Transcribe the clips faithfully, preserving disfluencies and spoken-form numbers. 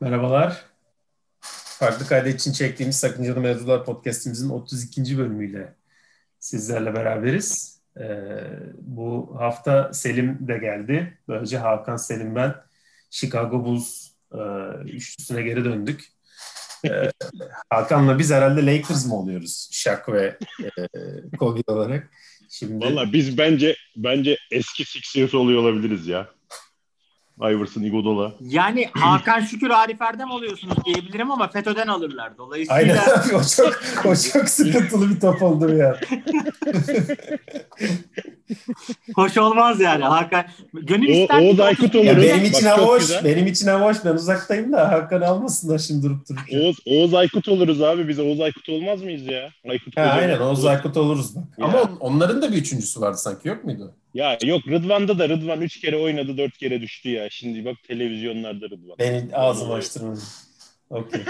Merhabalar. Farklı kayda için çektiğimiz Sakıncalı Mevzular Podcast'imizin otuz ikinci bölümüyle sizlerle beraberiz. Ee, bu hafta Selim de geldi. Böylece Hakan, Selim, ben Chicago Bulls e, üçlüsüne geri döndük. Ee, Hakan'la biz herhalde Lakers mı oluyoruz? Shaq ve e, Kobe olarak. Şimdi... Valla biz bence bence eski Sixers oluyor olabiliriz ya. Iverson, Iguodala. Yani Hakan Şükür, Arif Erdem oluyorsunuz diyebilirim ama FETÖ'den alırlar. Dolayısıyla... Aynen. o, çok, o çok sıkıntılı bir top oldu ya. Hoş olmaz yani Hakan. Gönül ister. O, o da Aykut olur. Ya benim için hoş. Benim için hoş. Ben uzaktayım da Hakan almasınlar şimdi durup durup. Oğuz, Oğuz Aykut oluruz abi. Biz Oğuz Aykut olmaz mıyız ya? Aykut ha, aynen Oğuz Aykut oluruz. Bak. Ama onların da bir üçüncüsü vardı sanki, yok muydu? Ya yok, Rıdvan'da da Rıdvan üç kere oynadı, dört kere düştü ya. Şimdi bak televizyonlarda Rıdvan. Beni ağzımı açtırmadım. Okey.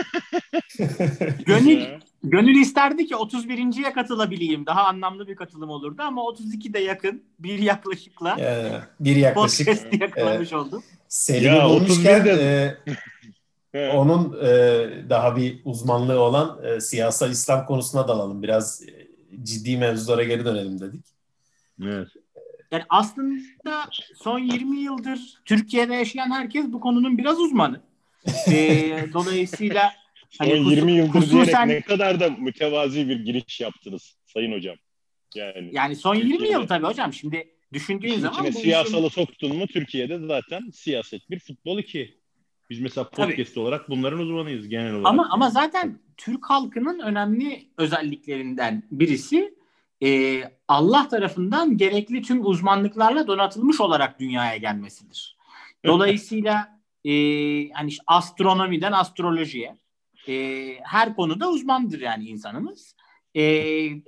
Gönül, gönül isterdi ki otuz birinciye katılabileyim. Daha anlamlı bir katılım olurdu ama otuz ikide yakın bir yaklaşıkla ee, bir yaklaşık podcast'i yakalamış e, oldum. Selim'i bulmuşken otuz birde... e, onun e, daha bir uzmanlığı olan e, siyasal İslam konusuna dalalım. Biraz e, ciddi mevzulara geri dönelim dedik. Evet. Yani aslında son yirmi yıldır Türkiye'de yaşayan herkes bu konunun biraz uzmanı. ee, dolayısıyla hani son yirmi yıldır diyerek sen... ne kadar da mütevazi bir giriş yaptınız Sayın Hocam. Yani, yani son Türkiye'de... yirmi yıl tabii hocam. Şimdi düşündüğün şimdi zaman... Siyasalı işin... soktun mu Türkiye'de zaten siyaset bir, futbol iki. Biz mesela podcast tabii olarak bunların uzmanıyız genel olarak. Ama, ama zaten Türk halkının önemli özelliklerinden birisi... Ee, Allah tarafından gerekli tüm uzmanlıklarla donatılmış olarak dünyaya gelmesidir. Dolayısıyla e, hani astronomiden astrolojiye e, her konuda uzmandır yani insanımız. E,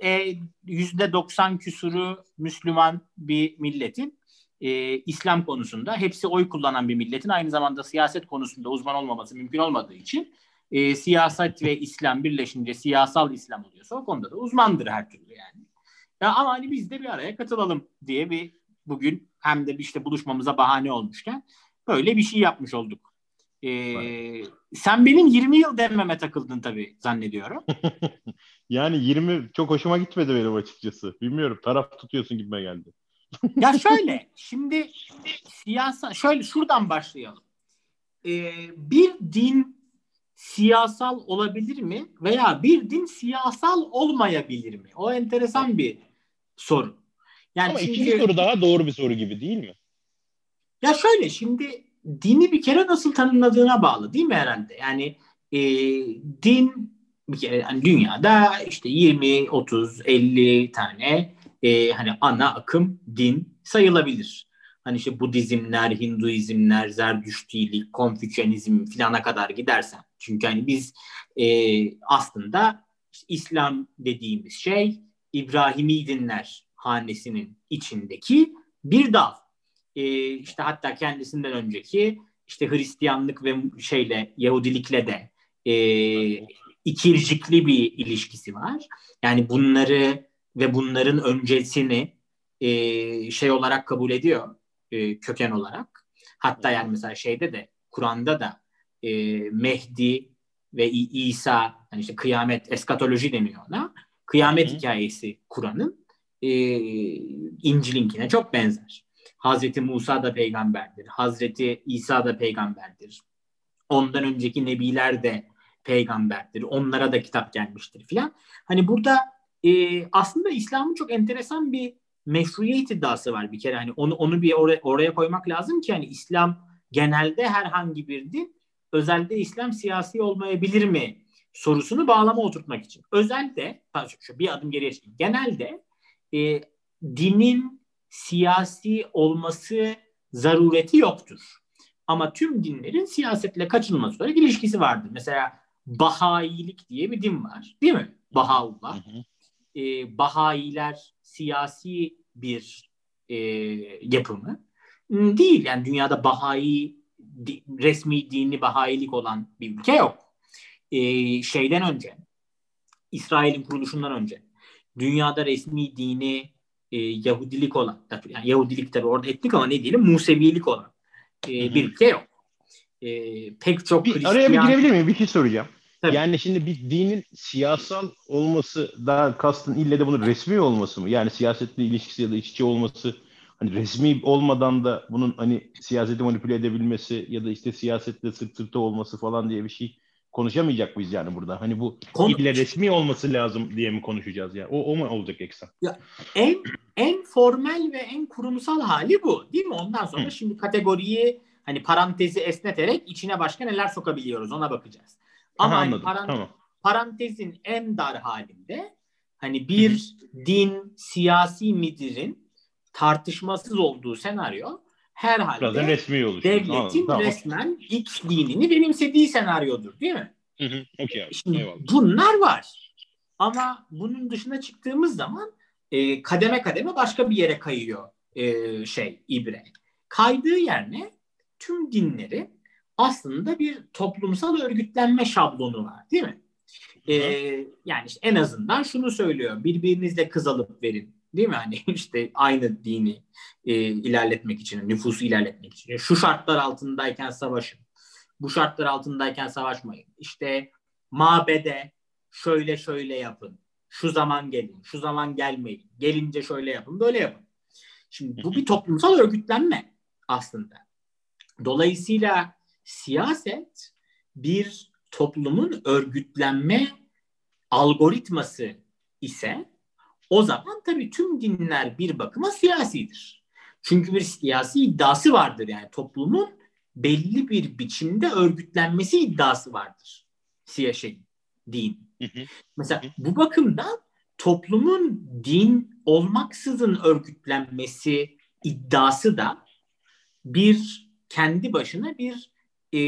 e, yüzde doksan küsuru Müslüman bir milletin e, İslam konusunda, hepsi oy kullanan bir milletin aynı zamanda siyaset konusunda uzman olmaması mümkün olmadığı için e, siyaset ve İslam birleşince siyasal İslam oluyorsa o konuda da uzmandır her türlü yani. Ya ama hani biz de bir araya katılalım diye bir bugün hem de işte buluşmamıza bahane olmuşken böyle bir şey yapmış olduk. Ee, sen benim yirmi yıl dememe takıldın tabii zannediyorum. Yani yirmi çok hoşuma gitmedi benim açıkçası. Bilmiyorum, taraf tutuyorsun gibime geldi. Ya şöyle şimdi, şimdi siyasal şöyle şuradan başlayalım. Ee, bir din siyasal olabilir mi veya bir din siyasal olmayabilir mi? O enteresan bir soru. Yani ama şimdi, ikinci soru daha doğru bir soru gibi değil mi? Ya şöyle, şimdi dini bir kere nasıl tanımladığına bağlı değil mi herhalde? Yani e, din bir kere yani dünyada işte yirmi, otuz, elli tane e, hani ana akım din sayılabilir. Hani işte Budizmler, Hinduizmler, Zerdüştilik, Konfüçyanizm filana kadar gidersen. Çünkü hani biz e, aslında işte İslam dediğimiz şey İbrahimi dinler hanesinin içindeki bir dal. E, işte hatta kendisinden önceki işte Hristiyanlık ve şeyle Yahudilikle de e, ikircikli bir ilişkisi var. Yani bunları ve bunların öncesini e, şey olarak kabul ediyor, e, köken olarak. Hatta yani mesela şeyde de Kur'an'da da E, Mehdi ve İsa, hani işte kıyamet, eskatoloji deniyor ona. Kıyamet Hı. hikayesi Kur'an'ın e, İncil'inkine çok benzer. Hazreti Musa da peygamberdir. Hazreti İsa da peygamberdir. Ondan önceki nebiler de peygamberdir. Onlara da kitap gelmiştir filan. Hani burada e, aslında İslam'ın çok enteresan bir meşruiyet iddiası var bir kere. Hani onu onu bir oraya, oraya koymak lazım ki hani İslam genelde herhangi bir din, özelde İslam siyasi olmayabilir mi sorusunu bağlama oturtmak için. Özelde, bir adım geriye çıkayım. Genelde e, dinin siyasi olması zarureti yoktur. Ama tüm dinlerin siyasetle kaçınılmaz olarak ilişkisi vardır. Mesela Bahailik diye bir din var. Değil mi? Bahaullah. E, Bahailer siyasi bir e, yapımı değil. Yani dünyada Bahai resmi dini Bahailik olan bir ülke yok. Ee, şeyden önce, İsrail'in kuruluşundan önce dünyada resmi dini e, Yahudilik olan, yani Yahudilik tabii orada etnik ama ne diyelim, Musevilik olan e, bir ülke yok. e, pek çok bir, Hristiyan... Araya bir girebilir miyim? Bir şey soracağım. Tabii. Yani şimdi bir dinin siyasal olması, daha kastın ille de bunun resmi olması mı? Yani siyasetle ilişkisi ya da iç içe olması, hani resmi olmadan da bunun hani siyaseti manipüle edebilmesi ya da işte siyasetle sırt sırta olması falan diye bir şey konuşamayacak mıyız yani burada? Hani bu Kon- ille resmi olması lazım diye mi konuşacağız ya? Yani? O, o mu olacak eksen? Ya en en formal ve en kurumsal hali bu, değil mi? Ondan sonra Hı. şimdi kategoriyi hani parantezi esneterek içine başka neler sokabiliyoruz, ona bakacağız. Ama Aha, anladım, parantez, tamam. parantezin en dar halinde hani bir Hı-hı. din siyasi midirin tartışmasız olduğu senaryo herhalde resmi devletin anladım, tamam. resmen X dinini benimsediği senaryodur, değil mi? Hı-hı, okay abi. Şimdi eyvallah. Bunlar var. Ama bunun dışına çıktığımız zaman e, kademe kademe başka bir yere kayıyor e, şey ibre. Kaydığı yerine tüm dinleri aslında bir toplumsal örgütlenme şablonu var, değil mi? Ee, yani işte en azından şunu söylüyor, birbirinizle kız alıp verin, değil mi? Hani işte aynı dini e, ilerletmek için, nüfusu ilerletmek için. Şu şartlar altındayken savaşın, bu şartlar altındayken savaşmayın. İşte mabede şöyle şöyle yapın, şu zaman gelin, şu zaman gelmeyin, gelince şöyle yapın, böyle yapın. Şimdi bu bir toplumsal örgütlenme aslında. Dolayısıyla siyaset bir toplumun örgütlenme algoritması ise o zaman tabii tüm dinler bir bakıma siyasidir. Çünkü bir siyasi iddiası vardır, yani toplumun belli bir biçimde örgütlenmesi iddiası vardır. Siyasi din. Mesela bu bakımdan toplumun din olmaksızın örgütlenmesi iddiası da bir kendi başına bir E,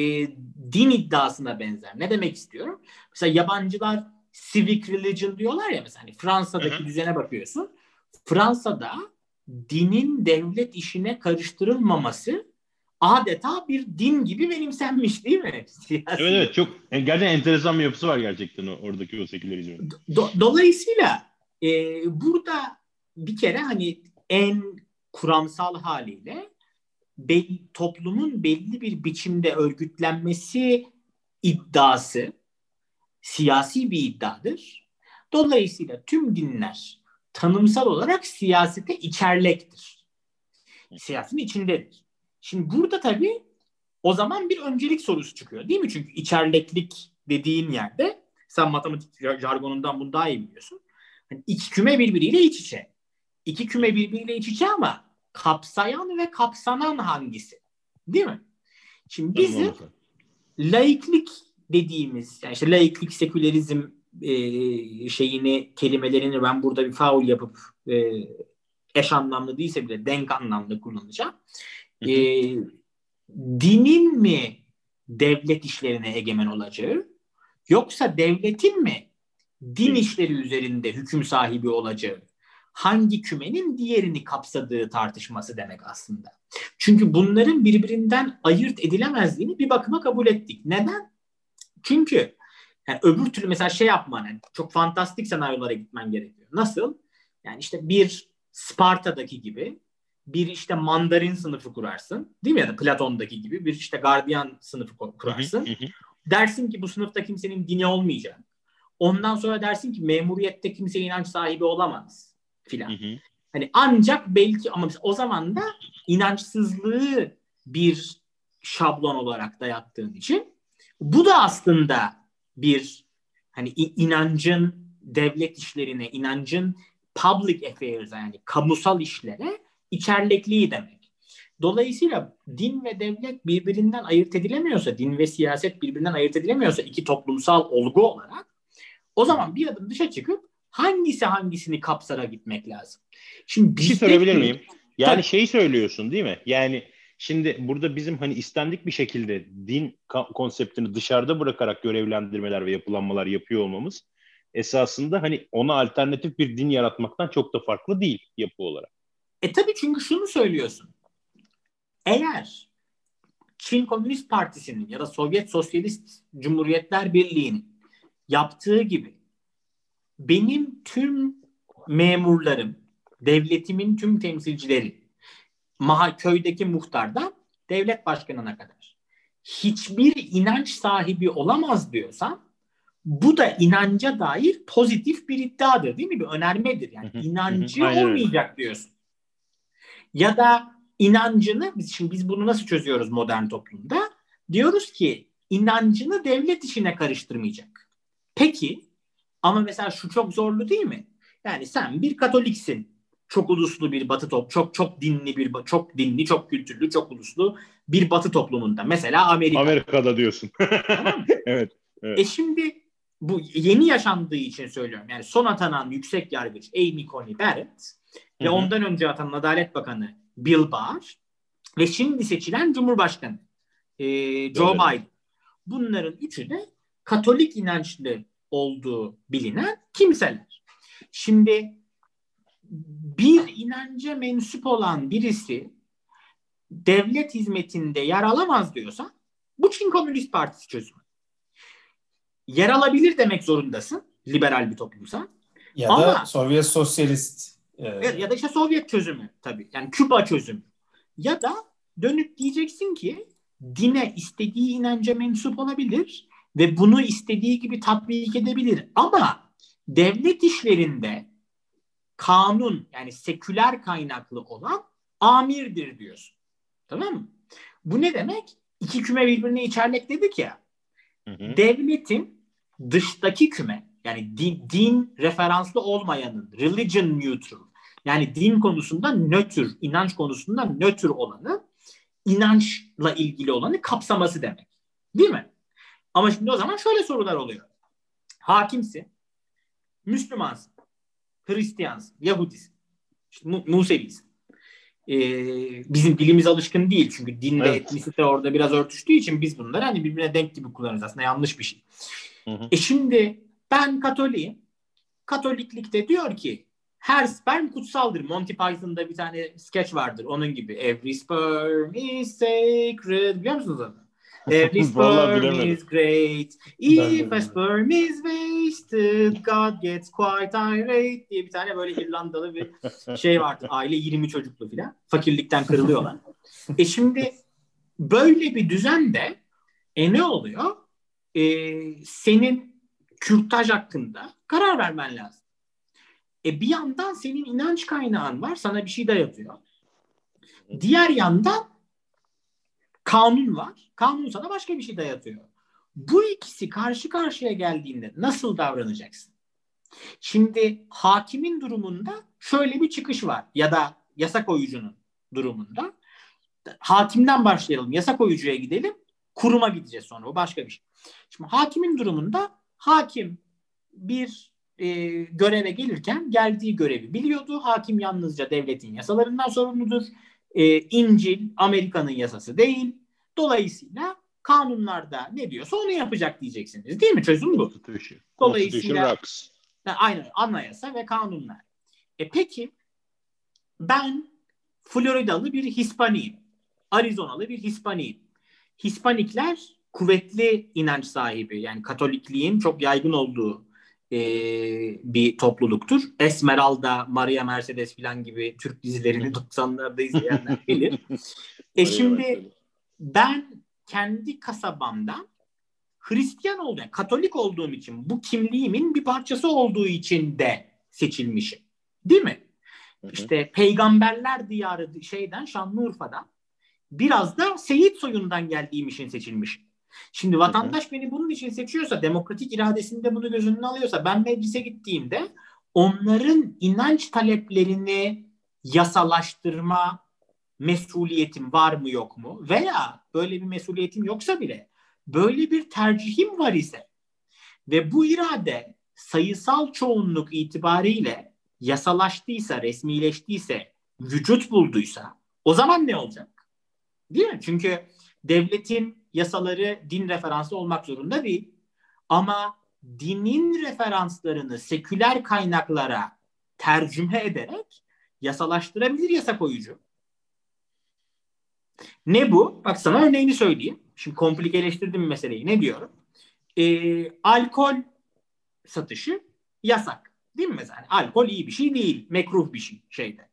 din iddiasına benzer. Ne demek istiyorum? Mesela yabancılar civic religion diyorlar ya, mesela hani Fransa'daki hı hı. düzene bakıyorsun. Fransa'da dinin devlet işine karıştırılmaması adeta bir din gibi benimsenmiş, değil mi? Siyasi. Evet evet, çok gerçekten enteresan bir yapısı var gerçekten oradaki o sekülerizm. Do- dolayısıyla e, burada bir kere hani en kuramsal haliyle Belli, toplumun belli bir biçimde örgütlenmesi iddiası siyasi bir iddiadır. Dolayısıyla tüm dinler tanımsal olarak siyasete içerlektir. Siyasetin içindedir. Şimdi burada tabii o zaman bir öncelik sorusu çıkıyor, değil mi? Çünkü içerleklik dediğin yerde, sen matematik jargonundan bunu daha iyi biliyorsun. Yani iki küme birbiriyle iç içe. İki küme birbiriyle iç içe ama kapsayan ve kapsanan hangisi? Değil mi? Şimdi bizim laiklik dediğimiz, yani işte laiklik, sekülerizm e, şeyini, kelimelerini ben burada bir faul yapıp e, eş anlamlı değilse bile denk anlamlı kullanacağım. E, dinin mi devlet işlerine egemen olacağı, yoksa devletin mi din işleri üzerinde hüküm sahibi olacağı, hangi kümenin diğerini kapsadığı tartışması demek aslında. Çünkü bunların birbirinden ayırt edilemezliğini bir bakıma kabul ettik. Neden? Çünkü yani öbür türlü mesela şey yapman, yani çok fantastik senaryolara gitmen gerekiyor. Nasıl? Yani işte bir Sparta'daki gibi bir işte mandarin sınıfı kurarsın, değil mi? Ya da Platon'daki gibi bir işte gardiyan sınıfı kurarsın. Dersin ki bu sınıfta kimsenin dini olmayacak. Ondan sonra dersin ki memuriyette kimse inanç sahibi olamaz filan. Hı hı. Hani ancak belki, ama o zaman da inançsızlığı bir şablon olarak dayattığın için bu da aslında bir hani inancın devlet işlerine, inancın public affairs, yani kamusal işlere içerlekliği demek. Dolayısıyla din ve devlet birbirinden ayırt edilemiyorsa, din ve siyaset birbirinden ayırt edilemiyorsa iki toplumsal olgu olarak, o zaman bir adım dışa çıkıp hangisi hangisini kapsara gitmek lazım. Şimdi bir şey sorabilir miyim? Yani tabii. Şeyi söylüyorsun değil mi? Yani şimdi burada bizim hani istendik bir şekilde din konseptini dışarıda bırakarak görevlendirmeler ve yapılanmalar yapıyor olmamız esasında hani ona alternatif bir din yaratmaktan çok da farklı değil yapı olarak. E tabii, çünkü şunu söylüyorsun. Eğer Çin Komünist Partisi'nin ya da Sovyet Sosyalist Cumhuriyetler Birliği'nin yaptığı gibi benim tüm memurlarım, devletimin tüm temsilcileri, maha köydeki muhtardan devlet başkanına kadar hiçbir inanç sahibi olamaz diyorsan bu da inanca dair pozitif bir iddiadır değil mi? Bir önermedir. Yani inancı olmayacak diyorsun. Ya da inancını, şimdi biz bunu nasıl çözüyoruz modern toplumda? Diyoruz ki inancını devlet işine karıştırmayacak. Peki ama mesela şu çok zorlu değil mi? Yani sen bir Katoliksin. Çok uluslu bir Batı top, çok çok dinli bir çok dinli, çok kültürlü, çok uluslu bir Batı toplumunda. Mesela Amerika. Amerika'da diyorsun. Tamam mı? Evet, evet. E şimdi bu yeni yaşandığı için söylüyorum. Yani son atanan yüksek yargıç Amy Coney Barrett ve Hı-hı. ondan önce atanan Adalet Bakanı Bill Barr ve şimdi seçilen Cumhurbaşkanı e, Joe evet. Biden. Bunların üçü de Katolik inançlı olduğu bilinen kimseler. Şimdi bir inanca mensup olan birisi devlet hizmetinde yer alamaz diyorsa bu Çin Komünist Partisi çözümü. Yer alabilir demek zorundasın liberal bir toplumsa. Ya ama, da Sovyet Sosyalist. E... Ya da işte Sovyet çözümü tabii. Yani Küba çözümü. Ya da dönüp diyeceksin ki dine istediği inanca mensup olabilir ve bunu istediği gibi tatbik edebilir. Ama devlet işlerinde kanun yani seküler kaynaklı olan amirdir diyorsun. Tamam mı? Bu ne demek? İki küme birbirine içerlek dedik ya. Hı hı. Devletin dıştaki küme yani din, din referanslı olmayanın religion neutral yani din konusunda nötr, inanç konusunda nötr olanı inançla ilgili olanı kapsaması demek. Değil mi? Ama şimdi o zaman şöyle sorular oluyor. Hakimsin, Müslümansın, Hristiyansın, Yahudisin, işte Musevisin. Ee, bizim dilimiz alışkın değil çünkü din ve evet. etnisite orada biraz örtüştüğü için biz bunları hani birbirine denk gibi kullanırız aslında yanlış bir şey. Hı hı. E şimdi ben Katolik'im. Katoliklikte diyor ki her sperm kutsaldır. Monty Python'da bir tane skeç vardır onun gibi. Every sperm is sacred. Biliyor musunuz onu? Every sperm is great. If a sperm is wasted, God gets quite irate diye bir tane böyle İrlandalı bir şey vardı. Aile yirmi çocuklu filan. Fakirlikten kırılıyorlar. E şimdi böyle bir düzende e ne oluyor? E, senin kürtaj hakkında karar vermen lazım. E bir yandan senin inanç kaynağın var. Sana bir şey dayatıyor. Diğer yandan kanun var. Kanun sana başka bir şey dayatıyor. Bu ikisi karşı karşıya geldiğinde nasıl davranacaksın? Şimdi hakimin durumunda şöyle bir çıkış var. Ya da yasa koyucunun durumunda. Hakimden başlayalım. Yasa koyucuya gidelim. Kuruma gideceğiz sonra. O başka bir şey. Şimdi hakimin durumunda hakim bir e, göreve gelirken geldiği görevi biliyordu. Hakim yalnızca devletin yasalarından sorumludur. E, İncil Amerika'nın yasası değil. Dolayısıyla kanunlarda ne diyorsa onu yapacak diyeceksiniz. Değil mi? Çözüm bu. Dolayısıyla aynen anayasa ve kanunlar. E peki ben Florida'lı bir Hispaniyim. Arizonalı bir Hispaniyim. Hispanikler kuvvetli inanç sahibi. Yani Katolikliğin çok yaygın olduğu e, bir topluluktur. Esmeralda, Maria Mercedes filan gibi Türk dizilerini doksanlarda izleyenler bilir. E şimdi ben kendi kasabamdan Hristiyan olduğum, Katolik olduğum için, bu kimliğimin bir parçası olduğu için de seçilmişim. Değil mi? Hı hı. İşte peygamberler diyarı şeyden, Şanlıurfa'dan biraz da Seyit soyundan geldiğim için seçilmişim. Şimdi vatandaş hı hı. beni bunun için seçiyorsa, demokratik iradesinde bunu göz önüne alıyorsa, ben meclise gittiğimde onların inanç taleplerini yasalaştırma mesuliyetim var mı yok mu? Veya böyle bir mesuliyetim yoksa bile böyle bir tercihim var ise ve bu irade sayısal çoğunluk itibariyle yasalaştıysa, resmileştiyse, vücut bulduysa o zaman ne olacak? Değil mi? Çünkü devletin yasaları din referansı olmak zorunda değil. Ama dinin referanslarını seküler kaynaklara tercüme ederek yasalaştırabilir yasa koyucu. Ne bu? Bak sana örneğini söyleyeyim. Şimdi komplikeleştirdim meseleyi. Ne diyorum? E, alkol satışı yasak. Değil mi mesela? Yani alkol iyi bir şey değil. Mekruh bir şey şeyde.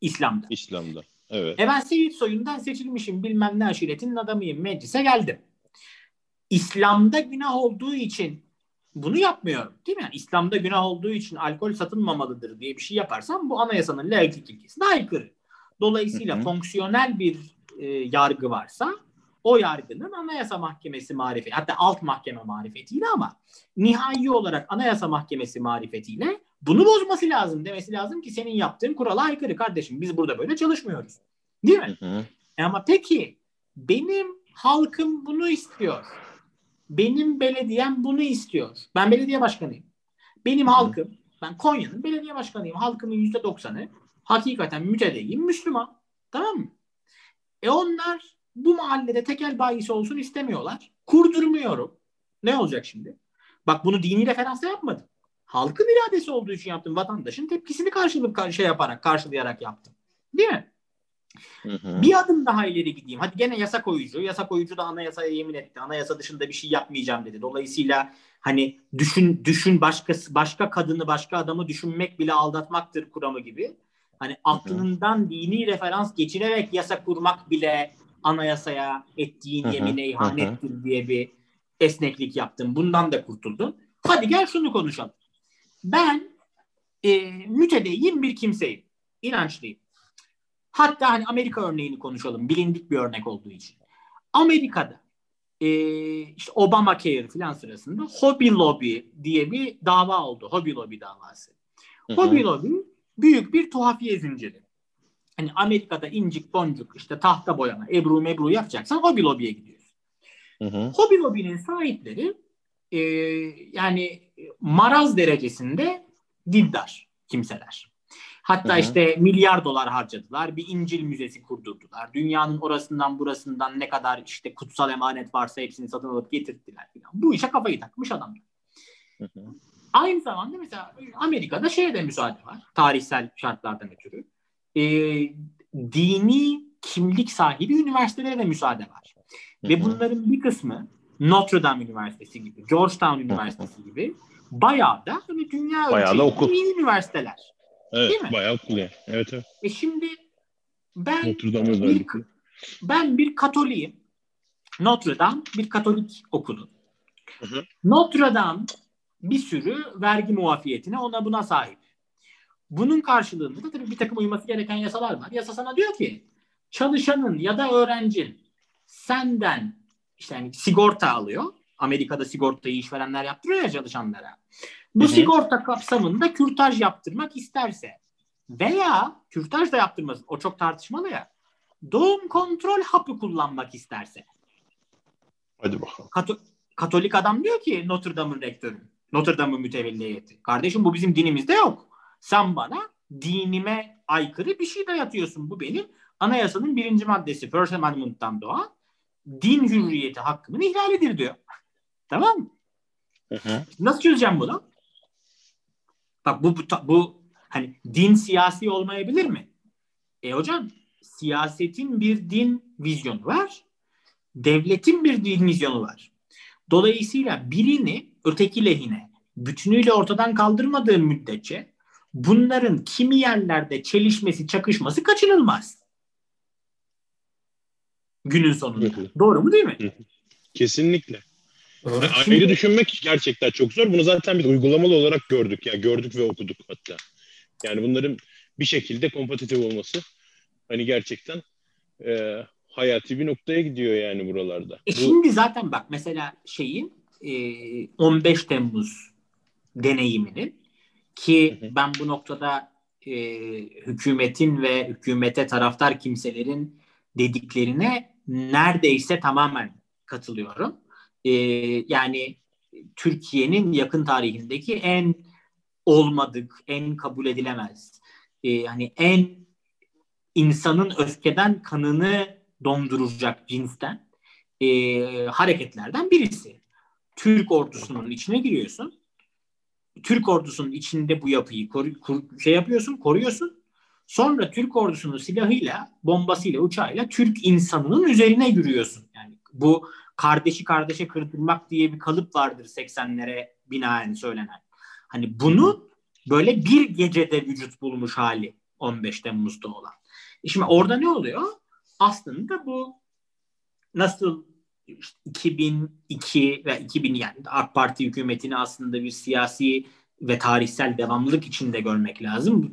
İslam'da. İslam'da. Evet. E ben Seyit soyundan seçilmişim, bilmem ne aşiretinin adamıyım, meclise geldim. İslam'da günah olduğu için bunu yapmıyorum, değil mi? Yani İslam'da günah olduğu için alkol satılmamalıdır diye bir şey yaparsam bu anayasanın laiklik ilkesine aykırı. Dolayısıyla hı hı. fonksiyonel bir e, yargı varsa o yargının Anayasa Mahkemesi marifeti, hatta alt mahkeme marifetiyle ama nihai olarak Anayasa Mahkemesi marifetiyle bunu bozması lazım, demesi lazım ki senin yaptığın kurala aykırı kardeşim. Biz burada böyle çalışmıyoruz. Değil mi? Hı hı. E ama peki benim halkım bunu istiyor. Benim belediyem bunu istiyor. Ben belediye başkanıyım. Benim hı hı. halkım, ben Konya'nın belediye başkanıyım. Halkımın yüzde doksanı hakikaten mütedeyyin Müslüman. Tamam mı? E onlar bu mahallede tekel bayisi olsun istemiyorlar. Kurdurmuyorum. Ne olacak şimdi? Bak bunu dini referansa yapmadım. Halkın iradesi olduğu için yaptım. Vatandaşın tepkisini karşılıp karşı yaparak, karşılayarak yaptım. Değil mi? Hı hı. Bir adım daha ileri gideyim. Hadi gene yasa koyucu. Yasa koyucu da anayasaya yemin etti. Anayasa dışında bir şey yapmayacağım dedi. Dolayısıyla hani düşün düşün başkası, başka kadını, başka adamı düşünmek bile aldatmaktır kuramı gibi. Hani aklından hı hı. dini referans geçirerek yasa kurmak bile anayasaya ettiğin hı hı. yemine ihanettir hı hı. diye bir esneklik yaptım. Bundan da kurtuldum. Hadi gel şunu konuşalım. Ben e, mütedeyyin bir kimseyim. İnançlıyım. Hatta hani Amerika örneğini konuşalım. Bilindik bir örnek olduğu için. Amerika'da e, işte Obamacare falan sırasında Hobby Lobby diye bir dava oldu. Hobby Lobby davası. Hı hı. Hobby Lobby büyük bir tuhafiye zinciri. Hani Amerika'da incik boncuk işte tahta boyama, ebru mebru yapacaksan Hobby Lobby'ye gidiyorsun. Hı hı. Hobby Lobby'nin sahipleri e, yani maraz derecesinde dindar kimseler. Hatta hı hı. işte milyar dolar harcadılar. Bir İncil müzesi kurdurdular. Dünyanın orasından burasından ne kadar işte kutsal emanet varsa hepsini satın alıp getirdiler falan. Bu işe kafayı takmış adamlar. Hı hı. Aynı zamanda mesela Amerika'da şeye de müsaade var. Tarihsel şartlardan ötürü. E, dini kimlik sahibi üniversitelere de müsaade var. Hı hı. Ve bunların bir kısmı Notre Dame Üniversitesi gibi, Georgetown Üniversitesi gibi bayağı da hani dünya ölçeğinde iyi üniversiteler. Evet, değil mi? Bayağı okul yani. Evet, evet. E şimdi ben bir, ben bir Katolik'im. Notre Dame bir Katolik okulu. Hı hı. Notre Dame bir sürü vergi muafiyetine ona buna sahip. Bunun karşılığında da tabii bir takım uyması gereken yasalar var. Yasa sana diyor ki çalışanın ya da öğrencin senden İşte yani sigorta alıyor. Amerika'da sigortayı işverenler yaptırıyor ya çalışanlara. Bu hı hı. sigorta kapsamında kürtaj yaptırmak isterse veya kürtaj da yaptırmasın, o çok tartışmalı ya. Doğum kontrol hapı kullanmak isterse. Hadi bakalım. Kato- Katolik adam diyor ki Notre Dame'ın rektörü, Notre Dame'ın mütevelli heyeti. Kardeşim bu bizim dinimizde yok. Sen bana dinime aykırı bir şey dayatıyorsun. Bu benim anayasanın birinci maddesi. First Amendment'tan doğan din hürriyeti hakkımın ihlalidir diyor. Tamam mı? Hı hı. Nasıl çözeceğim bunu? Bak bu, bu, bu hani din siyasi olmayabilir mi? E hocam siyasetin bir din vizyonu var. Devletin bir din vizyonu var. Dolayısıyla birini öteki lehine bütünüyle ortadan kaldırmadığın müddetçe bunların kimi yerlerde çelişmesi, çakışması kaçınılmaz. Günün sonunda. Hı hı. Doğru mu değil mi? Hı hı. Kesinlikle. Yani ayrı düşünmek gerçekten çok zor. Bunu zaten biz uygulamalı olarak gördük. Yani gördük ve okuduk hatta. Yani bunların bir şekilde kompetitif olması hani gerçekten e, hayati bir noktaya gidiyor yani buralarda. E şimdi Bu... zaten bak mesela şeyin e, on beş Temmuz deneyiminin ki hı hı. ben bu noktada e, hükümetin ve hükümete taraftar kimselerin dediklerine neredeyse tamamen katılıyorum. Ee, yani Türkiye'nin yakın tarihindeki en olmadık, en kabul edilemez, e, yani en insanın öfkeden kanını donduracak cinsten e, hareketlerden birisi. Türk ordusunun içine giriyorsun. Türk ordusunun içinde bu yapıyı koru, kur, şey yapıyorsun, koruyorsun. Sonra Türk ordusunun silahıyla, bombasıyla, uçağıyla Türk insanının üzerine yürüyorsun. Yani bu kardeşi kardeşe kırdırmak diye bir kalıp vardır seksenlere binaen söylenen. Hani bunu böyle bir gecede vücut bulmuş hali on beş Temmuz'da olan. Şimdi orada ne oluyor? Aslında bu nasıl işte iki bin iki ve iki bin yani AK Parti hükümetini aslında bir siyasi ve tarihsel devamlılık içinde görmek lazım. Bu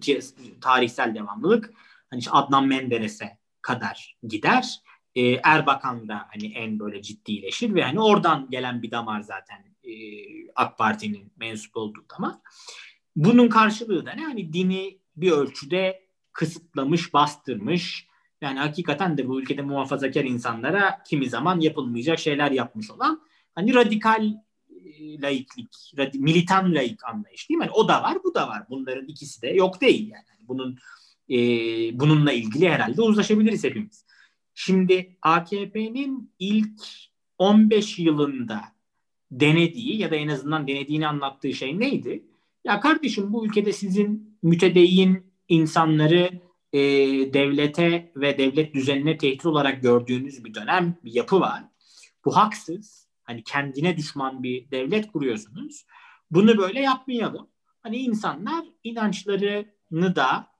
tarihsel devamlılık hani işte Adnan Menderes'e kadar gider. Ee, Erbakan da hani en böyle ciddileşir ve hani oradan gelen bir damar zaten e, AK Parti'nin mensup olduğu damar. Bunun karşılığı da ne? Hani dini bir ölçüde kısıtlamış, bastırmış. Yani hakikaten de bu ülkede muhafazakar insanlara kimi zaman yapılmayacak şeyler yapmış olan hani radikal e, laiklik, radi, militan laik anlayış değil mi? Yani o da var, bu da var. Bunların ikisi de yok değil yani. yani bunun e, bununla ilgili herhalde uzlaşabiliriz hepimiz. Şimdi A K P'nin ilk on beş yılında denediği ya da en azından denediğini anlattığı şey neydi? Ya kardeşim, bu ülkede sizin mütedeyyin insanları e, devlete ve devlet düzenine tehdit olarak gördüğünüz bir dönem, bir yapı var. Bu haksız. Hani kendine düşman bir devlet kuruyorsunuz. Bunu böyle yapmayalım. Hani insanlar inançlarını da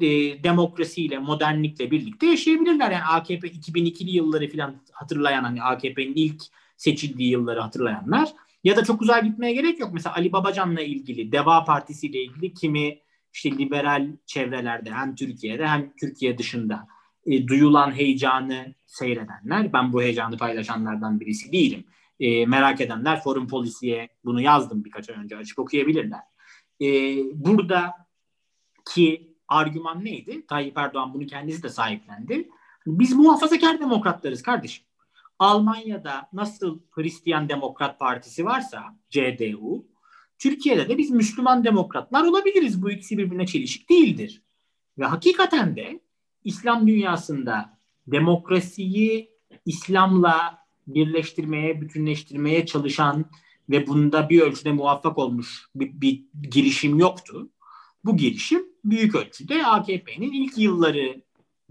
e, demokrasiyle, modernlikle birlikte yaşayabilirler. Yani A K P iki bin ikili yılları falan hatırlayan, hani A K P'nin ilk seçildiği yılları hatırlayanlar, ya da çok uzağa gitmeye gerek yok. Mesela Ali Babacan'la ilgili, Deva Partisi ile ilgili kimi işte liberal çevrelerde, hem Türkiye'de hem Türkiye dışında e, duyulan heyecanı seyredenler, ben bu heyecanı paylaşanlardan birisi değilim. E, merak edenler Forum Policy'ye bunu yazdım birkaç ay önce, açıp okuyabilirler. E, buradaki argüman neydi? Tayyip Erdoğan bunu kendisi de sahiplendi. Biz muhafazakar demokratlarız kardeşim. Almanya'da nasıl Hristiyan Demokrat Partisi varsa, C D U, Türkiye'de de biz Müslüman Demokratlar olabiliriz. Bu ikisi birbirine çelişik değildir. Ve hakikaten de İslam dünyasında demokrasiyi İslam'la birleştirmeye, bütünleştirmeye çalışan ve bunda bir ölçüde muvaffak olmuş bir, bir girişim yoktu. Bu girişim büyük ölçüde A K P'nin ilk yılları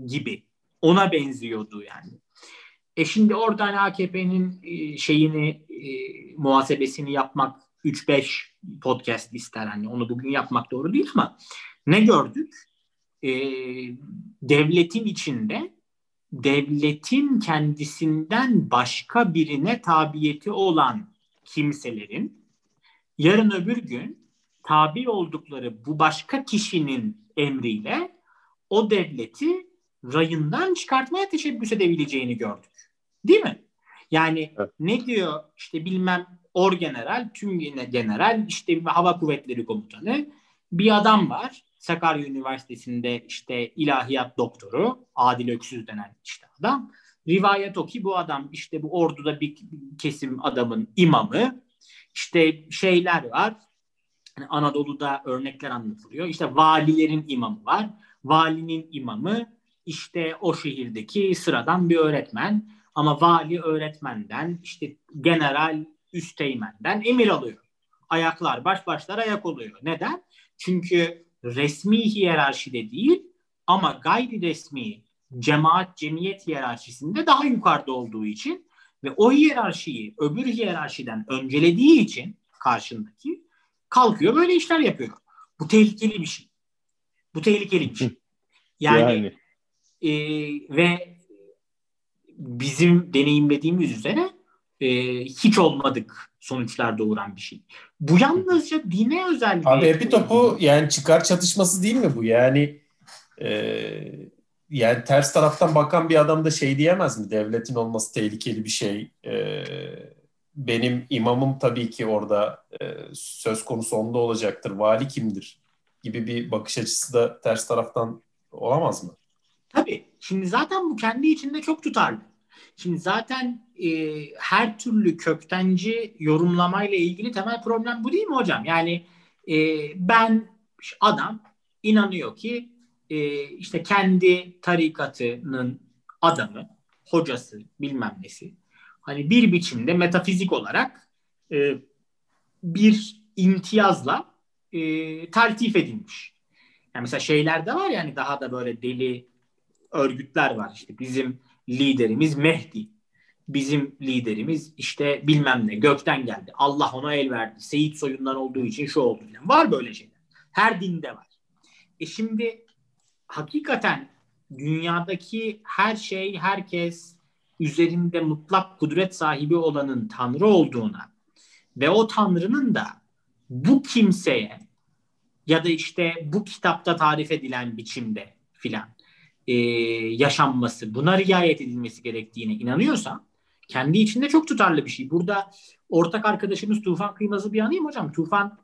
gibi, ona benziyordu yani. E şimdi oradan A K P'nin şeyini, e, muhasebesini yapmak üç beş podcast ister. Hani onu bugün yapmak doğru değil ama ne gördük? E, devletin içinde devletin kendisinden başka birine tabiyeti olan kimselerin yarın öbür gün tabi oldukları bu başka kişinin emriyle o devleti rayından çıkartmaya teşebbüs edebileceğini gördük. Değil mi? Yani evet. Ne diyor işte bilmem orgeneral, tüm general, işte hava kuvvetleri komutanı bir adam var. Sakarya Üniversitesi'nde işte ilahiyat doktoru, Adil Öksüz denen işte adam. Rivayet o ki bu adam işte bu orduda bir kesim adamın imamı. İşte şeyler var. Yani Anadolu'da örnekler anlatılıyor. İşte valilerin imamı var. Valinin imamı İşte o şehirdeki sıradan bir öğretmen, ama vali öğretmenden, işte general üsteğmenden emir alıyor. Ayaklar baş başlar ayak oluyor. Neden? Çünkü resmi hiyerarşide değil ama gayri resmi cemaat cemiyet hiyerarşisinde daha yukarıda olduğu için ve o hiyerarşiyi öbür hiyerarşiden öncelediği için karşındaki kalkıyor böyle işler yapıyor. Bu tehlikeli bir şey. Bu tehlikeli bir şey. Yani, yani. Ee, ve bizim deneyimlediğimiz üzere e, hiç olmadık sonuçlar doğuran bir şey. Bu yalnızca dine özel bir... Abi epitopu yani çıkar çatışması değil mi bu? Yani e, yani ters taraftan bakan bir adam da şey diyemez mi? Devletin olması tehlikeli bir şey. E, benim imamım tabii ki orada e, söz konusu onda olacaktır. Vali kimdir? Gibi bir bakış açısı da ters taraftan olamaz mı? Tabii. Şimdi zaten bu kendi içinde çok tutarlı. Şimdi zaten e, her türlü köktenci yorumlamayla ilgili temel problem bu değil mi hocam? Yani e, ben adam inanıyor ki e, işte kendi tarikatının adamı, hocası, bilmem nesi. Hani bir biçimde metafizik olarak e, bir imtiyazla e, taltif edilmiş. Yani mesela şeyler de var ya hani daha da böyle deli örgütler var. İşte bizim liderimiz Mehdi. Bizim liderimiz işte bilmem ne gökten geldi. Allah ona el verdi. Seyit soyundan olduğu için şu oldu. Var böyle şeyler. Her dinde var. E şimdi hakikaten dünyadaki her şey, herkes üzerinde mutlak kudret sahibi olanın Tanrı olduğuna ve o Tanrı'nın da bu kimseye ya da işte bu kitapta tarif edilen biçimde filan e, yaşanması, buna riayet edilmesi gerektiğine inanıyorsa kendi içinde çok tutarlı bir şey. Burada ortak arkadaşımız Tufan Kıymaz'ı bir anayım hocam. Tufan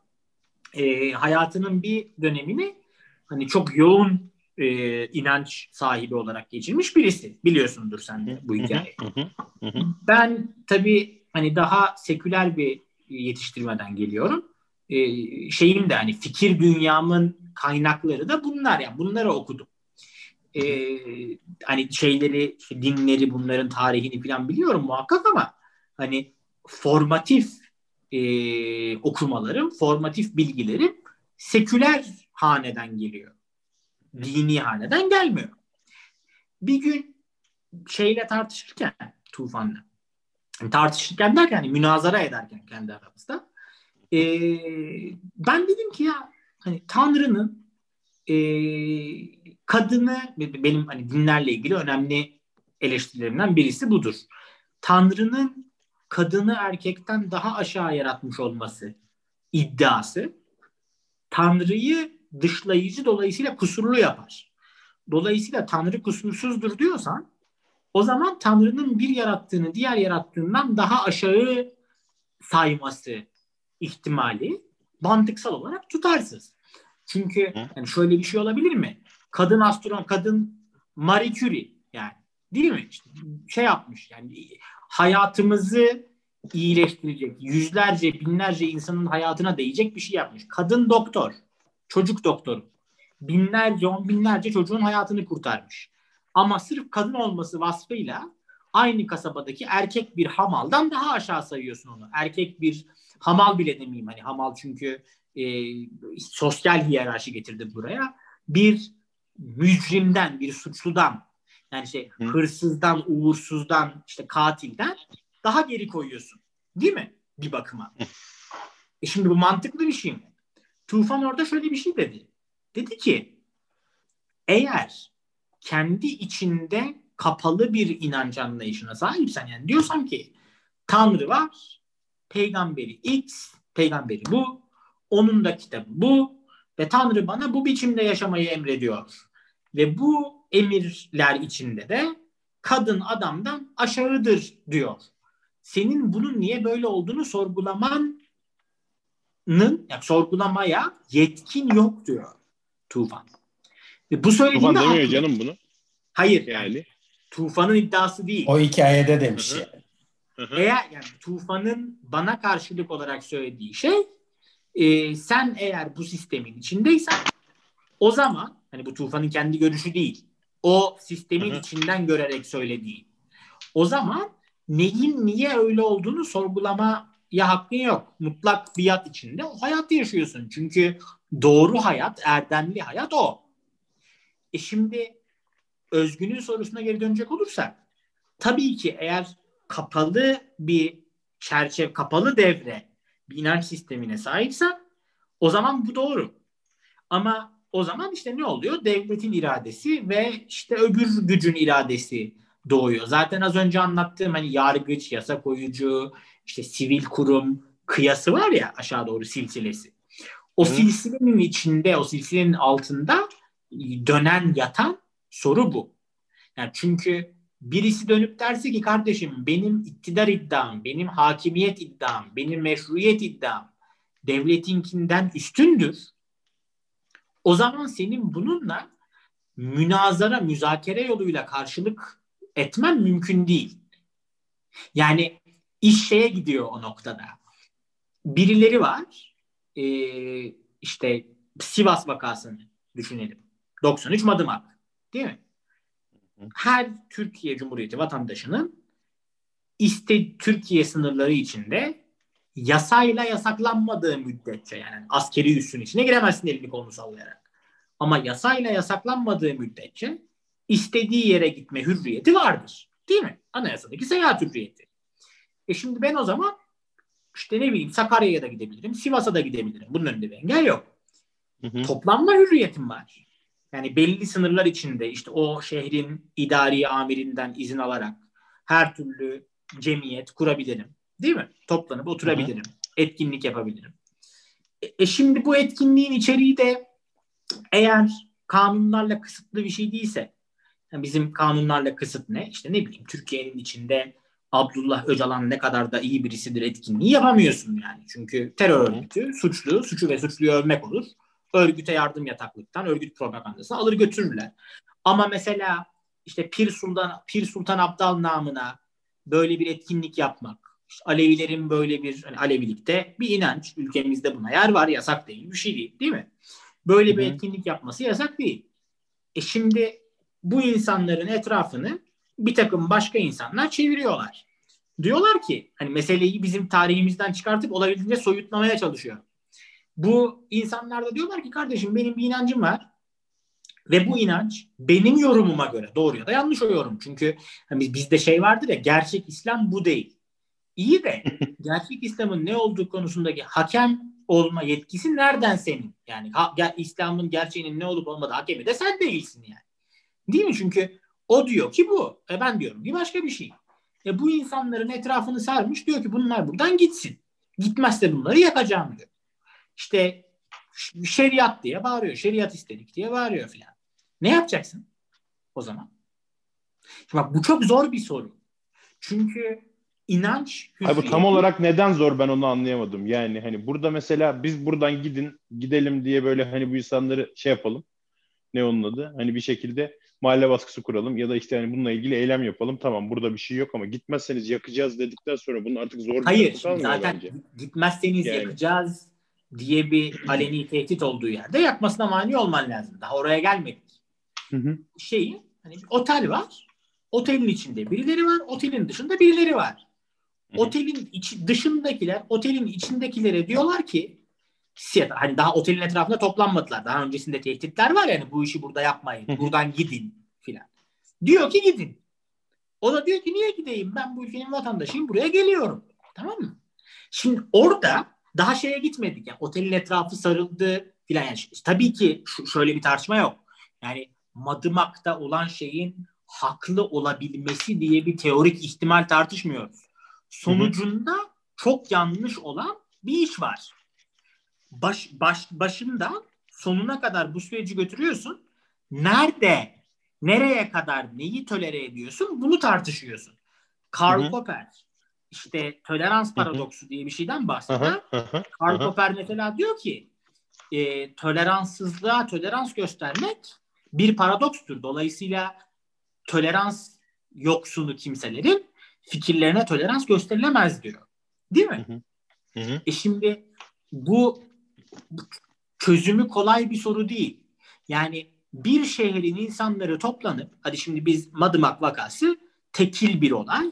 e, hayatının bir dönemini hani çok yoğun e, inanç sahibi olarak geçirmiş birisi. Biliyorsundur sen de bu hikayeyi. Ben tabii hani daha seküler bir yetiştirmeden geliyorum. Ee, şeyim de hani fikir dünyamın kaynakları da bunlar, yani bunları okudum. Ee, hani şeyleri, dinleri, bunların tarihini falan biliyorum muhakkak ama hani formatif e, okumalarım, formatif bilgilerim seküler haneden geliyor. Dini haneden gelmiyor. Bir gün şeyle tartışırken Tufan'la, yani tartışırken derken hani münazara ederken kendi aramızda Ee, ben dedim ki ya hani Tanrı'nın e, kadını, benim hani dinlerle ilgili önemli eleştirilerimden birisi budur. Tanrı'nın kadını erkekten daha aşağı yaratmış olması iddiası Tanrı'yı dışlayıcı, dolayısıyla kusurlu yapar. Dolayısıyla Tanrı kusursuzdur diyorsan, o zaman Tanrı'nın bir yarattığını diğer yarattığından daha aşağı sayması ihtimali mantıksal olarak tutarsız. Çünkü yani şöyle bir şey olabilir mi? Kadın astronot, kadın Marie Curie, yani değil mi? İşte şey yapmış, yani hayatımızı iyileştirecek, yüzlerce, binlerce insanın hayatına değecek bir şey yapmış. Kadın doktor, çocuk doktoru. Binlerce, on binlerce çocuğun hayatını kurtarmış. Ama sırf kadın olması vasfıyla aynı kasabadaki erkek bir hamaldan daha aşağı sayıyorsun onu. Erkek bir hamal bile demeyeyim, hani hamal çünkü e, sosyal hiyerarşi getirdi buraya. Bir mücrimden, bir suçludan, yani şey Hı. hırsızdan, uğursuzdan, işte katilden daha geri koyuyorsun. Değil mi? Bir bakıma. E şimdi bu mantıklı bir şey mi? Tufan orada şöyle bir şey dedi. Dedi ki eğer kendi içinde kapalı bir inanç anlayışına sahipsen, yani diyorsan ki Tanrı var, peygamberi X, peygamberi bu, onun da kitabı bu ve Tanrı bana bu biçimde yaşamayı emrediyor. Ve bu emirler içinde de kadın adamdan aşağıdır diyor. Senin bunun niye böyle olduğunu sorgulamanın, yani sorgulamaya yetkin yok diyor Tufan. Ve bu söylediğinde Tufan demiyor haklı. Canım bunu. Hayır yani. yani. Tufan'ın iddiası değil. O hikayede demiş yani. Eğer yani Tufan'ın bana karşılık olarak söylediği şey e, sen eğer bu sistemin içindeysen o zaman, hani bu Tufan'ın kendi görüşü değil, o sistemin Hı-hı. içinden görerek söylediği, o zaman neyin niye öyle olduğunu sorgulamaya hakkın yok. Mutlak biat içinde o hayatı yaşıyorsun. Çünkü doğru hayat, erdemli hayat o. E şimdi Özgün'ün sorusuna geri dönecek olursak, tabii ki eğer kapalı bir çerçeve, kapalı devre bir inanç sistemine sahipsen o zaman bu doğru. Ama o zaman işte ne oluyor? Devletin iradesi ve işte öbür gücün iradesi doğuyor. Zaten az önce anlattığım hani yargıç, yasa koyucu, işte sivil kurum kıyası var ya, aşağı doğru silsilesi. O Hı. silsilenin içinde, o silsilenin altında dönen, yatan soru bu. Yani çünkü birisi dönüp derse ki kardeşim benim iktidar iddiam, benim hakimiyet iddiam, benim meşruiyet iddiam devletinkinden üstündür. O zaman senin bununla münazara, müzakere yoluyla karşılık etmen mümkün değil. Yani iş şeye gidiyor o noktada. Birileri var, ee, işte Sivas vakasını düşünelim. doksan üç Madımak, değil mi? Her Türkiye Cumhuriyeti vatandaşının iste, Türkiye sınırları içinde yasayla yasaklanmadığı müddetçe, yani askeri üssün içine giremezsin elini kolunu sallayarak, ama yasayla yasaklanmadığı müddetçe istediği yere gitme hürriyeti vardır. Değil mi? Anayasadaki seyahat hürriyeti. E şimdi ben o zaman işte ne bileyim Sakarya'ya da gidebilirim, Sivas'a da gidebilirim. Bunun önünde bir engel yok. Hı hı. Toplanma hürriyetim var. yani belli sınırlar içinde işte o şehrin idari amirinden izin alarak her türlü cemiyet kurabilirim. Değil mi? Toplanıp oturabilirim. Hı hı. Etkinlik yapabilirim. E, e şimdi bu etkinliğin içeriği de eğer kanunlarla kısıtlı bir şey değilse, yani bizim kanunlarla kısıt ne? İşte ne bileyim, Türkiye'nin içinde Abdullah Öcalan ne kadar da iyi birisidir etkinliği yapamıyorsun yani. Çünkü terör örgütü suçlu, suçu ve suçluyu övmek olur. Örgüte yardım yataklıktan, örgüt propagandasını alır götürürler. Ama mesela işte Pir Sultan, Pir Sultan Abdal namına böyle bir etkinlik yapmak, İşte Alevilerin böyle bir, hani Alevilikte bir inanç, ülkemizde buna yer var, yasak değil, bir şey değil, değil mi? Böyle bir Hı-hı. etkinlik yapması yasak değil. E şimdi bu insanların etrafını bir takım başka insanlar çeviriyorlar. Diyorlar ki hani meseleyi bizim tarihimizden çıkartıp olabildiğince soyutlamaya çalışıyor. Bu insanlar da diyorlar ki kardeşim benim bir inancım var ve bu inanç benim yorumuma göre doğru ya da yanlış o yorum. Çünkü hani bizde şey vardır ya, gerçek İslam bu değil. İyi de gerçek İslam'ın ne olduğu konusundaki hakem olma yetkisi nereden senin? Yani ha, ya, İslam'ın gerçeğinin ne olup olmadığı hakemi de sen değilsin yani. Değil mi? Çünkü o diyor ki bu. E ben diyorum ki başka bir şey. E bu insanların etrafını sarmış, diyor ki bunlar buradan gitsin. Gitmezse bunları yakacağım diyor. İşte şeriat diye bağırıyor. Şeriat istedik diye bağırıyor filan. Ne yapacaksın o zaman? Şimdi bak, bu çok zor bir soru. Çünkü İnanç. Hayır, bu tam olarak neden zor, ben onu anlayamadım. Yani hani burada mesela biz buradan gidin gidelim diye böyle hani bu insanları şey yapalım. Ne onun adı? Hani bir şekilde mahalle baskısı kuralım ya da işte hani bununla ilgili eylem yapalım. Tamam, burada bir şey yok ama gitmezseniz yakacağız dedikten sonra bunun artık zor bir Hayır, zaten bence. Gitmezseniz yani yakacağız diye bir aleni tehdit olduğu yerde yakmasına mani olman lazım. Daha oraya gelmedik. Hı hı. Şeyi, hani bir otel var. Otelin içinde birileri var. Otelin dışında birileri var. Otelin içi, dışındakiler otelin içindekilere diyorlar ki, hani daha otelin etrafında toplanmadılar. Daha öncesinde tehditler var yani, bu işi burada yapmayın. Buradan gidin filan. Diyor ki gidin. O da diyor ki niye gideyim? Ben bu ülkenin vatandaşıyım. Buraya geliyorum. Tamam mı? Şimdi orada daha şeye gitmedik. Yani otelin etrafı sarıldı filan. Yani tabii ki şu, şöyle bir tartışma yok. Yani Madımak'ta olan şeyin haklı olabilmesi diye bir teorik ihtimal tartışmıyoruz. Sonucunda hı hı. çok yanlış olan bir iş var. Baş, baş, başından sonuna kadar bu süreci götürüyorsun. Nerede, nereye kadar neyi tolere ediyorsun, bunu tartışıyorsun. Karl hı hı. Popper işte tolerans paradoksu hı hı. diye bir şeyden bahsediyor. Hı hı. Karl hı hı. Popper mesela diyor ki e, toleranssızlığa tolerans göstermek bir paradokstur. Dolayısıyla tolerans yoksunu kimselerin fikirlerine tolerans gösterilemez diyor. Değil mi? Hı hı. Hı hı. E şimdi bu çözümü kolay bir soru değil. Yani bir şehrin insanları toplanıp, hadi şimdi biz Madımak vakası tekil bir olay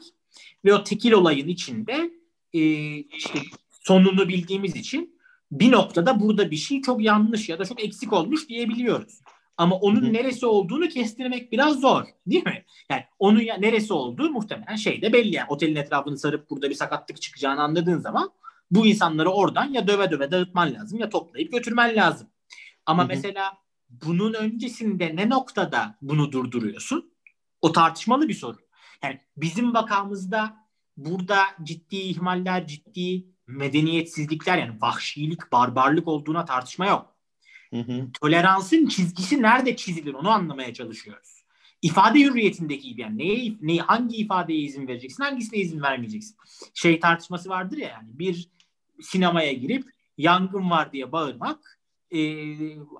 ve o tekil olayın içinde e, işte sonunu bildiğimiz için bir noktada burada bir şey çok yanlış ya da çok eksik olmuş diyebiliyoruz. Ama onun Hı-hı. neresi olduğunu kestirmek biraz zor, değil mi? Yani onun ya, neresi olduğu muhtemelen şeyde belli. Yani otelin etrafını sarıp burada bir sakatlık çıkacağını anladığın zaman bu insanları oradan ya döve döve dağıtman lazım ya toplayıp götürmen lazım. Ama Hı-hı. mesela bunun öncesinde ne noktada bunu durduruyorsun? O tartışmalı bir soru. Yani bizim vakamızda burada ciddi ihmaller, ciddi medeniyetsizlikler, yani vahşilik, barbarlık olduğuna tartışma yok. Hı hı. Toleransın çizgisi nerede çizilir, onu anlamaya çalışıyoruz. İfade hürriyetindeki gibi, yani neye, neye, hangi ifadeye izin vereceksin, hangisine izin vermeyeceksin. Şey tartışması vardır ya, yani bir sinemaya girip yangın var diye bağırmak e,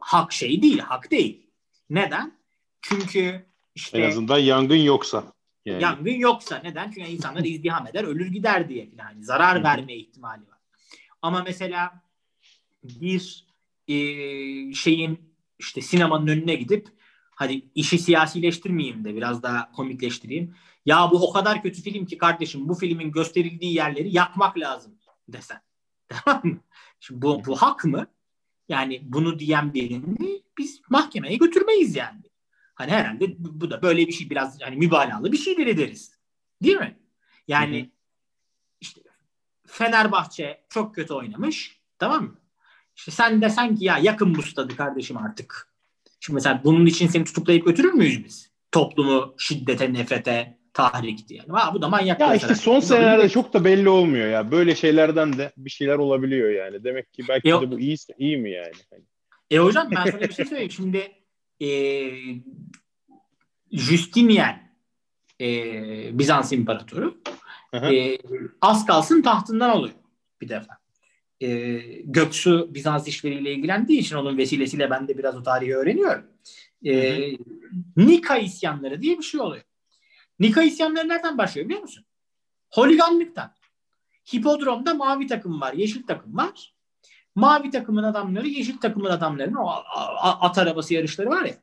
hak şey değil, hak değil. Neden? Çünkü işte en azından yangın yoksa. Yani. Yangın yoksa neden? Çünkü insanlar izdiham eder, ölür gider diye falan. Yani zarar hı hı. verme ihtimali var. Ama mesela bir Ee, şeyin işte sinemanın önüne gidip hadi işi siyasileştirmeyeyim de biraz daha komikleştireyim. Ya bu o kadar kötü film ki kardeşim, bu filmin gösterildiği yerleri yakmak lazım desen. Tamam mı? Şimdi bu, bu hak mı? Yani bunu diyen birini biz mahkemeye götürmeyiz yani. Hani herhalde bu, bu da böyle bir şey, biraz hani mübalağalı bir şeyler ederiz. Değil mi? Yani hı hı. işte Fenerbahçe çok kötü oynamış. Tamam mı? İşte sen desen ki ya yakın bu stadı kardeşim artık. Şimdi mesela bunun için seni tutuklayıp götürür müyüz biz? Toplumu şiddete, nefrete tahrik diye. Ha, bu da manyak. Ya işte son senelerde çok da belli olmuyor ya. Böyle şeylerden de bir şeyler olabiliyor yani. Demek ki belki e, de bu iyi, iyi mi yani? Hani. E hocam ben sana bir şey söyleyeyim. Şimdi e, Justinian e, Bizans İmparatoru e, az kalsın tahtından oluyor bir defa. E, Göksu Bizans işleriyle ilgilendiği için onun vesilesiyle ben de biraz o tarihi öğreniyorum. E, Nika isyanları diye bir şey oluyor. Nika isyanları nereden başlıyor biliyor musun? Holiganlıktan. Hipodromda mavi takım var, yeşil takım var. Mavi takımın adamları, yeşil takımın adamlarının o at arabası yarışları var ya.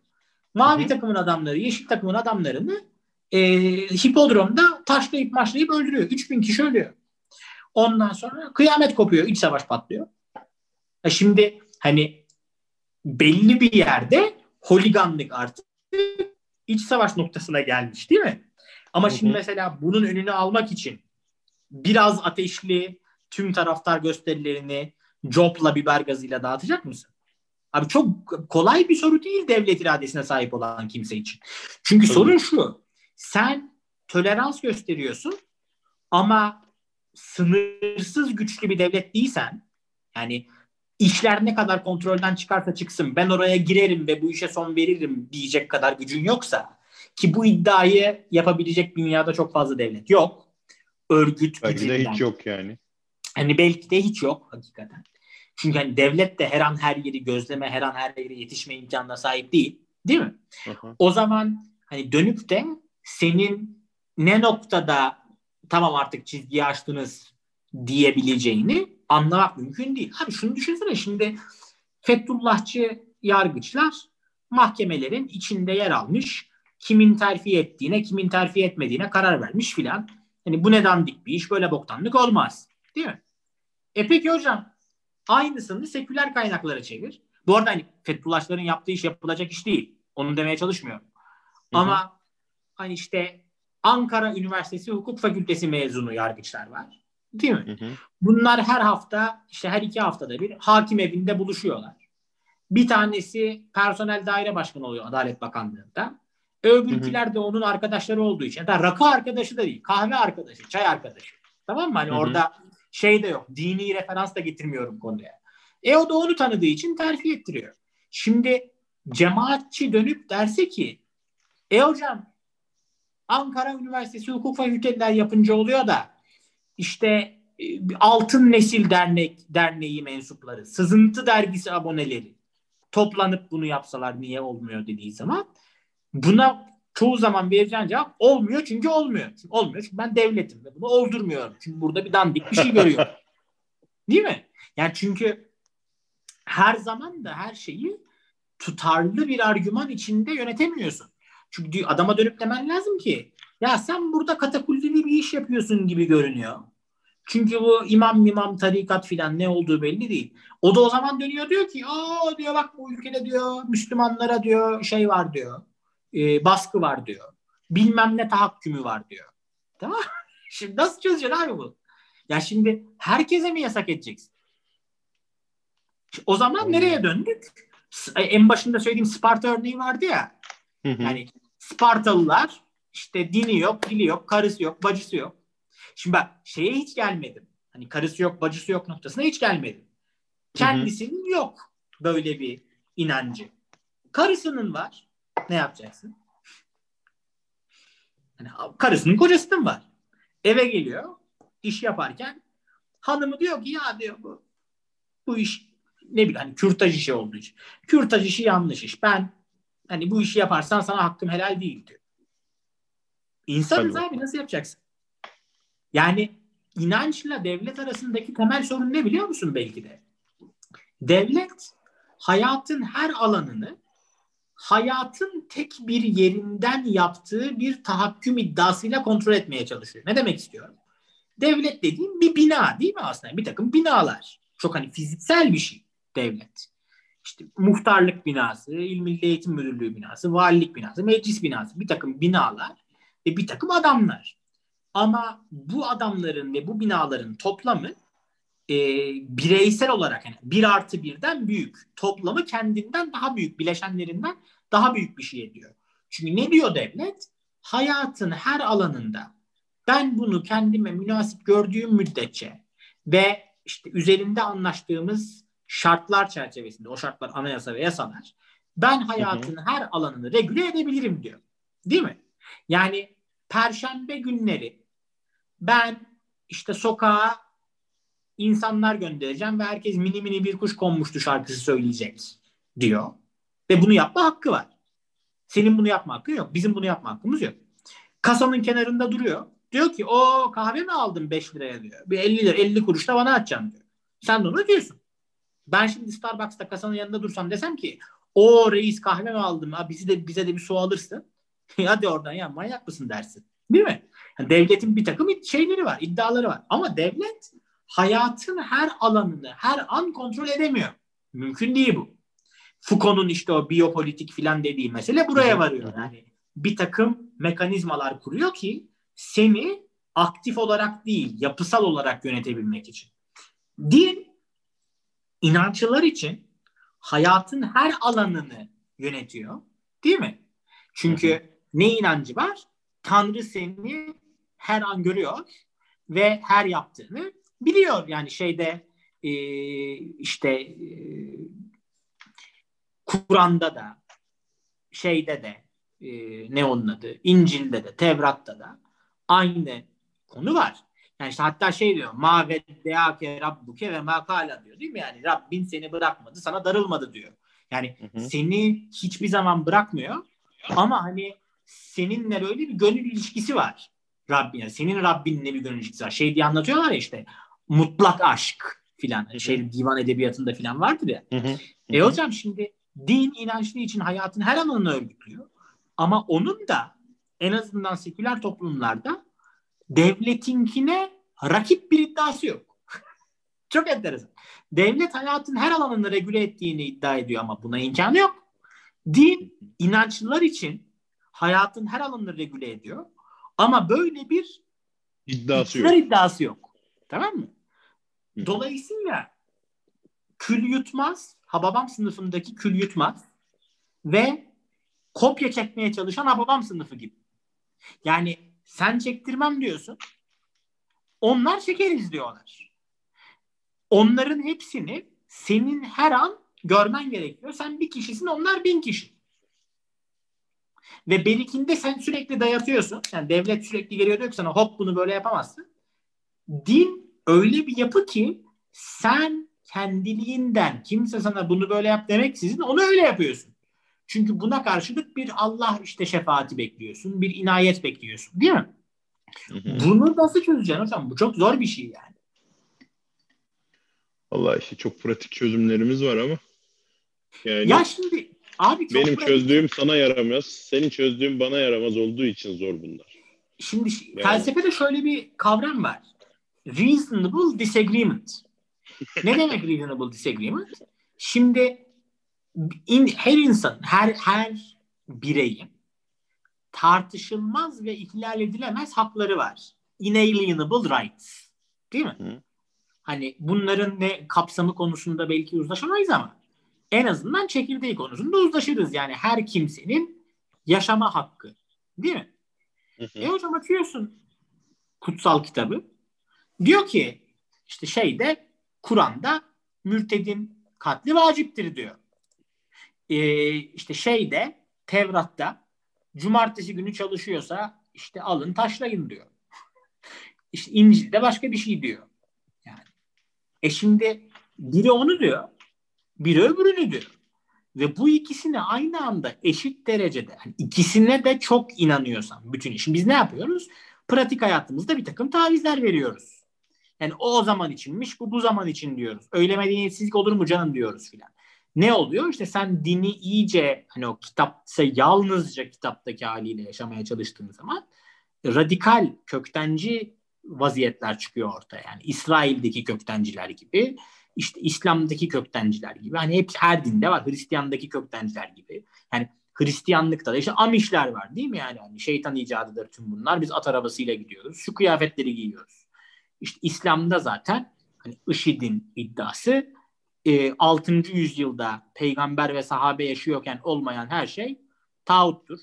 Mavi Hı-hı. takımın adamları, yeşil takımın adamlarını e, hipodromda taşlayıp maçlayıp öldürüyor. üç bin kişi ölüyor. Ondan sonra kıyamet kopuyor. İç savaş patlıyor. E şimdi hani belli bir yerde holiganlık artık iç savaş noktasına gelmiş değil mi? Ama Hı-hı. şimdi mesela bunun önünü almak için biraz ateşli tüm taraftar gösterilerini copla, biber gazıyla dağıtacak mısın? Abi çok kolay bir soru değil devlet iradesine sahip olan kimse için. Çünkü Tabii. sorun şu. Sen tolerans gösteriyorsun ama sınırsız güçlü bir devlet değilsen, yani işler ne kadar kontrolden çıkarsa çıksın ben oraya girerim ve bu işe son veririm diyecek kadar gücün yoksa, ki bu iddiayı yapabilecek dünyada çok fazla devlet yok. Örgüt belki gücünden. Belki de hiç yok yani. Hani belki de hiç yok hakikaten. Çünkü hani devlet de her an her yeri gözleme, her an her yere yetişme imkanına sahip değil. Değil mi? Aha. O zaman hani dönüp de senin ne noktada tamam artık çizgiyi aştınız diyebileceğini anlamak mümkün değil. Abi şunu düşünsene, şimdi Fethullahçı yargıçlar mahkemelerin içinde yer almış, kimin terfi ettiğine, kimin terfi etmediğine karar vermiş filan. Hani bu ne dandik bir iş, böyle boktanlık olmaz. Değil mi? E peki hocam aynısını seküler kaynaklara çevir. Bu arada hani Fethullahçıların yaptığı iş yapılacak iş değil. Onu demeye çalışmıyorum. Hı-hı. Ama hani işte Ankara Üniversitesi Hukuk Fakültesi mezunu yargıçlar var. Değil mi? Hı-hı. Bunlar her hafta işte her iki haftada bir hakim evinde buluşuyorlar. Bir tanesi personel daire başkanı oluyor Adalet Bakanlığı'nda. Öbürküler de onun arkadaşları olduğu için. Hatta rakı arkadaşı da değil. Kahve arkadaşı, çay arkadaşı. Tamam mı? Hani Hı-hı. orada şey de yok. Dini referans da getirmiyorum konuya. E o da onu tanıdığı için terfi ettiriyor. Şimdi cemaatçi dönüp derse ki e hocam Ankara Üniversitesi Hukuk Fakültesinden yapınca oluyor da işte Altın Nesil Dernek Derneği mensupları, Sızıntı Dergisi aboneleri toplanıp bunu yapsalar niye olmuyor dediği zaman buna çoğu zaman vereceğin cevap olmuyor çünkü olmuyor. Çünkü olmuyor çünkü ben devletim ve bunu oldurmuyorum. Çünkü burada bir dandik bir şey görüyorum. Değil mi? Yani çünkü her zaman da her şeyi tutarlı bir argüman içinde yönetemiyorsun. Çünkü adama dönüp demen lazım ki ya sen burada katakullili bir iş yapıyorsun gibi görünüyor. Çünkü bu imam imam tarikat filan ne olduğu belli değil. O da o zaman dönüyor diyor ki aa diyor bak bu ülkede diyor Müslümanlara diyor şey var diyor. E, baskı var diyor. Bilmem ne tahakkümü var diyor. Tamam. Şimdi nasıl çözeceksin abi bu? Ya şimdi herkese mi yasak edeceksin? O zaman nereye döndük? En başında söylediğim Sparta örneği vardı ya. Hı hı. Yani Spartalılar işte dini yok, dili yok, karısı yok, bacısı yok. Şimdi bak şeye hiç gelmedim. Hani karısı yok, bacısı yok noktasına hiç gelmedim. Kendisinin hı hı. yok böyle bir inancı. Karısının var. Ne yapacaksın? Yani karısının kocasının var. Eve geliyor, iş yaparken hanımı diyor ki ya diyor bu bu iş ne bileyim hani kürtaj işi olduğu için. Kürtaj işi yanlış iş. Ben hani bu işi yaparsan sana hakkım helal değil diyor. İnsanız abi nasıl yapacaksın? Yani inançla devlet arasındaki temel sorun ne biliyor musun belki de? Devlet hayatın her alanını hayatın tek bir yerinden yaptığı bir tahakküm iddiasıyla kontrol etmeye çalışıyor. Ne demek istiyorum? Devlet dediğim bir bina değil mi aslında? Bir takım binalar. Çok hani fiziksel bir şey devlet. İşte muhtarlık binası, İl Milli Eğitim Müdürlüğü binası, valilik binası, meclis binası. Bir takım binalar ve bir takım adamlar. Ama bu adamların ve bu binaların toplamı e, bireysel olarak yani bir artı birden büyük. Toplamı kendinden daha büyük, bileşenlerinden daha büyük bir şey diyor. Çünkü ne diyor devlet? Hayatın her alanında ben bunu kendime münasip gördüğüm müddetçe ve işte üzerinde anlaştığımız şartlar çerçevesinde, o şartlar anayasa ve yasalar, ben hayatın hı hı. her alanını regüle edebilirim diyor. Değil mi? Yani perşembe günleri ben işte sokağa insanlar göndereceğim ve herkes mini mini bir kuş konmuştu şarkısı söyleyecek diyor. Ve bunu yapma hakkı var. Senin bunu yapma hakkın yok. Bizim bunu yapma hakkımız yok. Kasanın kenarında duruyor. Diyor ki o kahve mi aldın beş liraya diyor. Bir elli lira elli kuruş da bana atacaksın diyor. Sen de onu diyorsun. Ben şimdi Starbucks'ta kasanın yanında dursam desem ki o reis kahve mi aldım? Ha, bizi de, bize de bir su alırsın. Hadi oradan ya manyak mısın dersin. Değil mi? Yani devletin bir takım şeyleri var, iddiaları var. Ama devlet hayatın her alanını her an kontrol edemiyor. Mümkün değil bu. Foucault'un işte o biyopolitik filan dediği mesele buraya varıyor. Yani bir takım mekanizmalar kuruyor ki seni aktif olarak değil, yapısal olarak yönetebilmek için. Din, inançlılar için hayatın her alanını yönetiyor. Değil mi? Çünkü hı hı. ne inancı var? Tanrı seni her an görüyor ve her yaptığını biliyor. Yani şeyde e, işte e, Kur'an'da da şeyde de e, ne onun adı? İncil'de de, Tevrat'ta da aynı konu var. Yani işte hatta şey diyor. Ma veddeake rabbuke ve ma kala diyor. Değil mi? Yani Rabbin seni bırakmadı, sana darılmadı diyor. Yani hı hı. seni hiçbir zaman bırakmıyor ama hani seninle böyle bir gönül ilişkisi var. Rabbin, yani senin Rabbinle bir gönül ilişkisi var. Şey diye anlatıyorlar ya işte mutlak aşk filan. Şey divan edebiyatında filan vardır ya. Hı hı. E hocam şimdi din inançlı için hayatın her alanını örgütlüyor. Ama onun da en azından seküler toplumlarda devletinkine rakip bir iddiası yok. Çok enteresan. Devlet hayatın her alanını regüle ettiğini iddia ediyor ama buna imkanı yok. Din inançlılar için hayatın her alanını regüle ediyor ama böyle bir iddiası yok. iddiası yok. Tamam mı? Dolayısıyla Kül Yutmaz, Hababam sınıfındaki Kül Yutmaz ve kopya çekmeye çalışan Hababam sınıfı gibi. Yani sen çektirmem diyorsun, onlar çekeriz diyorlar. Onların hepsini senin her an görmen gerekiyor. Sen bir kişisin, onlar bin kişi. Ve berikinde sen sürekli dayatıyorsun. Yani devlet sürekli geliyor diyor ki sana hop bunu böyle yapamazsın. Din öyle bir yapı ki sen kendiliğinden kimse sana bunu böyle yap demeksizin onu öyle yapıyorsun. Çünkü buna karşılık bir Allah işte şefaati bekliyorsun. Bir inayet bekliyorsun. Değil mi? Hı hı. Bunu nasıl çözeceksin hocam? Bu çok zor bir şey yani. Vallahi işte çok pratik çözümlerimiz var ama. Yani... Ya şimdi abi benim pratik... çözdüğüm sana yaramaz, senin çözdüğün bana yaramaz olduğu için zor bunlar. Şimdi yani... felsefede şöyle bir kavram var. Reasonable disagreement. Ne demek reasonable disagreement? Şimdi in, her insan, her her bireyin tartışılmaz ve ihlal edilemez hakları var. Inalienable rights. Değil mi? Hı. Hani bunların ne kapsamı konusunda belki uzlaşamayız ama en azından çekirdeği konusunda uzlaşırız. Yani her kimsenin yaşama hakkı. Değil mi? Hı hı. E hocam atıyorsun kutsal kitabı. Diyor ki işte şeyde Kur'an'da mürtedin katli vaciptir diyor. E, işte şeyde Tevrat'ta cumartesi günü çalışıyorsa işte alın taşlayın diyor. İşte İncil'de başka bir şey diyor. Yani. E şimdi biri onu diyor. Biri öbürünü diyor. Ve bu ikisini aynı anda eşit derecede, yani ikisine de çok inanıyorsan bütün işin. Biz ne yapıyoruz? Pratik hayatımızda bir takım tavizler veriyoruz. Yani o o zaman içinmiş, bu bu zaman için diyoruz. Öyle medeniyetsizlik olur mu canım diyoruz filan. Ne oluyor? İşte sen dini iyice hani o kitapsa yalnızca kitaptaki haliyle yaşamaya çalıştığın zaman radikal, köktenci vaziyetler çıkıyor ortaya. Yani İsrail'deki köktenciler gibi. İşte İslam'daki köktenciler gibi. Hani hep her dinde var. Hristiyan'daki köktenciler gibi. Yani Hristiyanlıkta da işte Amişler var değil mi? Yani hani şeytan icadıdır tüm bunlar. Biz at arabasıyla gidiyoruz. Şu kıyafetleri giyiyoruz. İşte İslam'da zaten hani IŞİD'in iddiası e, altıncı yüzyılda peygamber ve sahabe yaşıyorken olmayan her şey tağuttur.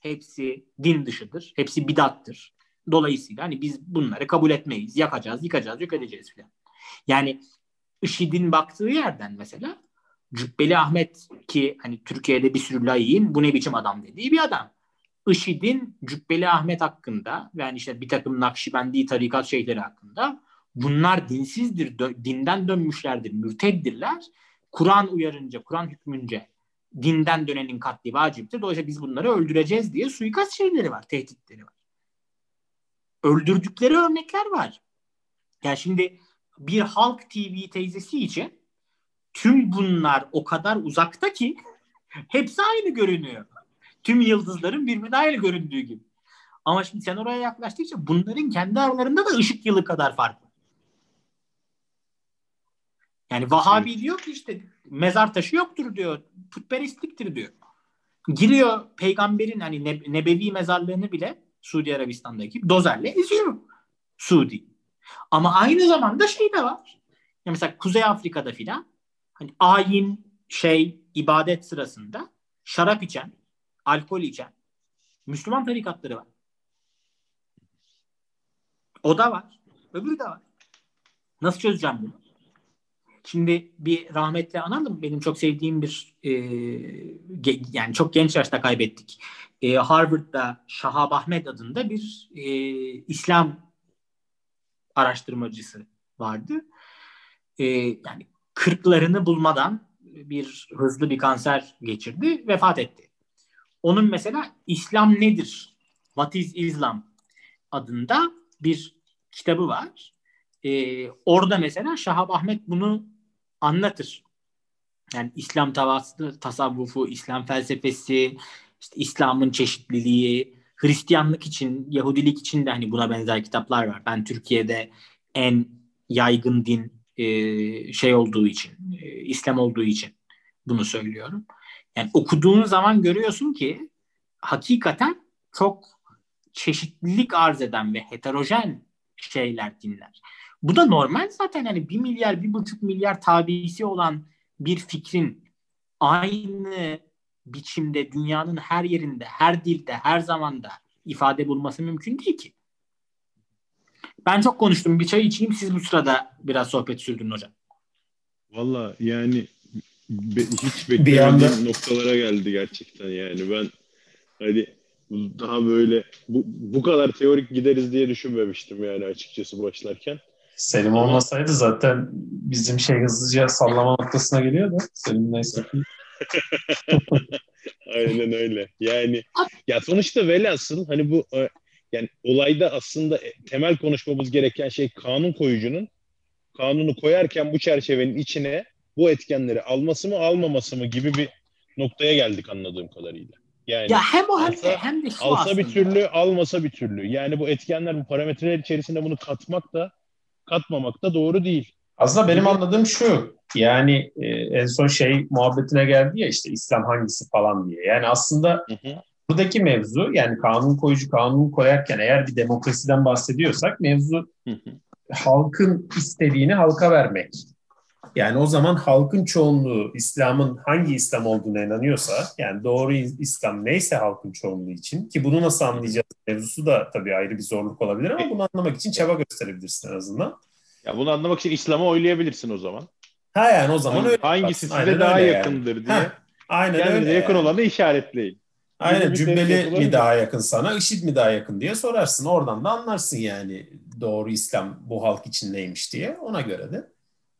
Hepsi din dışıdır. Hepsi bidattır. Dolayısıyla hani biz bunları kabul etmeyiz. Yakacağız, yıkacağız, yok edeceğiz filan. Yani IŞİD'in baktığı yerden mesela Cübbeli Ahmet, ki hani Türkiye'de bir sürü layığın bu ne biçim adam dediği bir adam. IŞİD'in Cübbeli Ahmet hakkında ve yani işte bir takım Nakşibendi tarikat şeyhleri hakkında bunlar dinsizdir, dö- dinden dönmüşlerdir, mürteddirler. Kur'an uyarınca, Kur'an hükmünce dinden dönenin katli vaciptir. Dolayısıyla biz bunları öldüreceğiz diye suikast şeyleri var, tehditleri var. Öldürdükleri örnekler var. Yani şimdi bir Halk T V teyzesi için tüm bunlar o kadar uzakta ki hepsi aynı görünüyor. Tüm yıldızların birbirine aynı göründüğü gibi. Ama şimdi sen oraya yaklaştıkça bunların kendi aralarında da ışık yılı kadar fark var. Yani Vahabi evet. diyor ki işte mezar taşı yoktur diyor. Putperestliktir diyor. Giriyor peygamberin hani ne- nebevi mezarlığını bile Suudi Arabistan'daki dozerle eziyor Suudi. Ama aynı zamanda şey de var. Ya mesela Kuzey Afrika'da filan hani ayin şey ibadet sırasında şarap içen, alkol içen Müslüman tarikatları var. O da var. Öbürü de var. Nasıl çözeceğim bunu? Şimdi bir rahmetli analım. Benim çok sevdiğim bir e, ge, yani çok genç yaşta kaybettik. E, Harvard'da Şahab Ahmet adında bir e, İslam araştırmacısı vardı. E, yani kırklarını bulmadan bir hızlı bir kanser geçirdi. Vefat etti. Onun mesela İslam nedir? What is Islam? Adında bir kitabı var. Ee, orada mesela Şahab Ahmet bunu anlatır. Yani İslam tavası, tasavvufu, İslam felsefesi, işte İslam'ın çeşitliliği, Hristiyanlık için, Yahudilik için de hani buna benzer kitaplar var. Ben Türkiye'de en yaygın din e, şey olduğu için, e, İslam olduğu için bunu söylüyorum. Yani okuduğun zaman görüyorsun ki hakikaten çok çeşitlilik arz eden ve heterojen şeyler dinler. Bu da normal zaten hani bir milyar, bir buçuk milyar tabisi olan bir fikrin aynı biçimde dünyanın her yerinde, her dilde, her zamanda ifade bulması mümkün değil ki. Ben çok konuştum. Bir çay içeyim. Siz bu sırada biraz sohbet sürdün hocam. Valla yani be, hiç beklemediğim noktalara geldi gerçekten yani. Ben hani daha böyle bu, bu kadar teorik gideriz diye düşünmemiştim yani açıkçası başlarken. Selim olmasaydı zaten bizim şey hızlıca sallama noktasına geliyordu. Selim neyse. Aynen öyle. Yani ya sonuçta velhasıl hani bu yani olayda aslında temel konuşmamız gereken şey kanun koyucunun kanunu koyarken bu çerçevenin içine bu etkenleri alması mı almaması mı gibi bir noktaya geldik anladığım kadarıyla. Yani ya hem o hem alsa, de hem de şu alsa aslında. Bir türlü almasa bir türlü. Yani bu etkenler bu parametreler içerisinde bunu katmak da katmamak da doğru değil. Aslında benim anladığım şu yani e, en son şey muhabbetine geldi ya işte İslam hangisi falan diye. Yani aslında hı hı. buradaki mevzu yani kanun koyucu kanun koyarken eğer bir demokrasiden bahsediyorsak mevzu hı hı. halkın istediğini halka vermek. Yani o zaman halkın çoğunluğu İslam'ın hangi İslam olduğuna inanıyorsa yani doğru İslam neyse halkın çoğunluğu için ki bunu nasıl anlayacağız mevzusu da tabii ayrı bir zorluk olabilir ama bunu anlamak için çaba gösterebilirsin en azından. Ya bunu anlamak için İslam'a oylayabilirsin o zaman. Ha yani o zaman yani öyle. Hangisi size aynen daha öyle yakındır yani diye. Ha, aynen yani öyle. Yakın yani olanı işaretleyin. Aynen Cübbeli mi daha yakın sana, IŞİD mi daha yakın diye sorarsın. Oradan da anlarsın yani doğru İslam bu halk için neymiş diye ona göre de.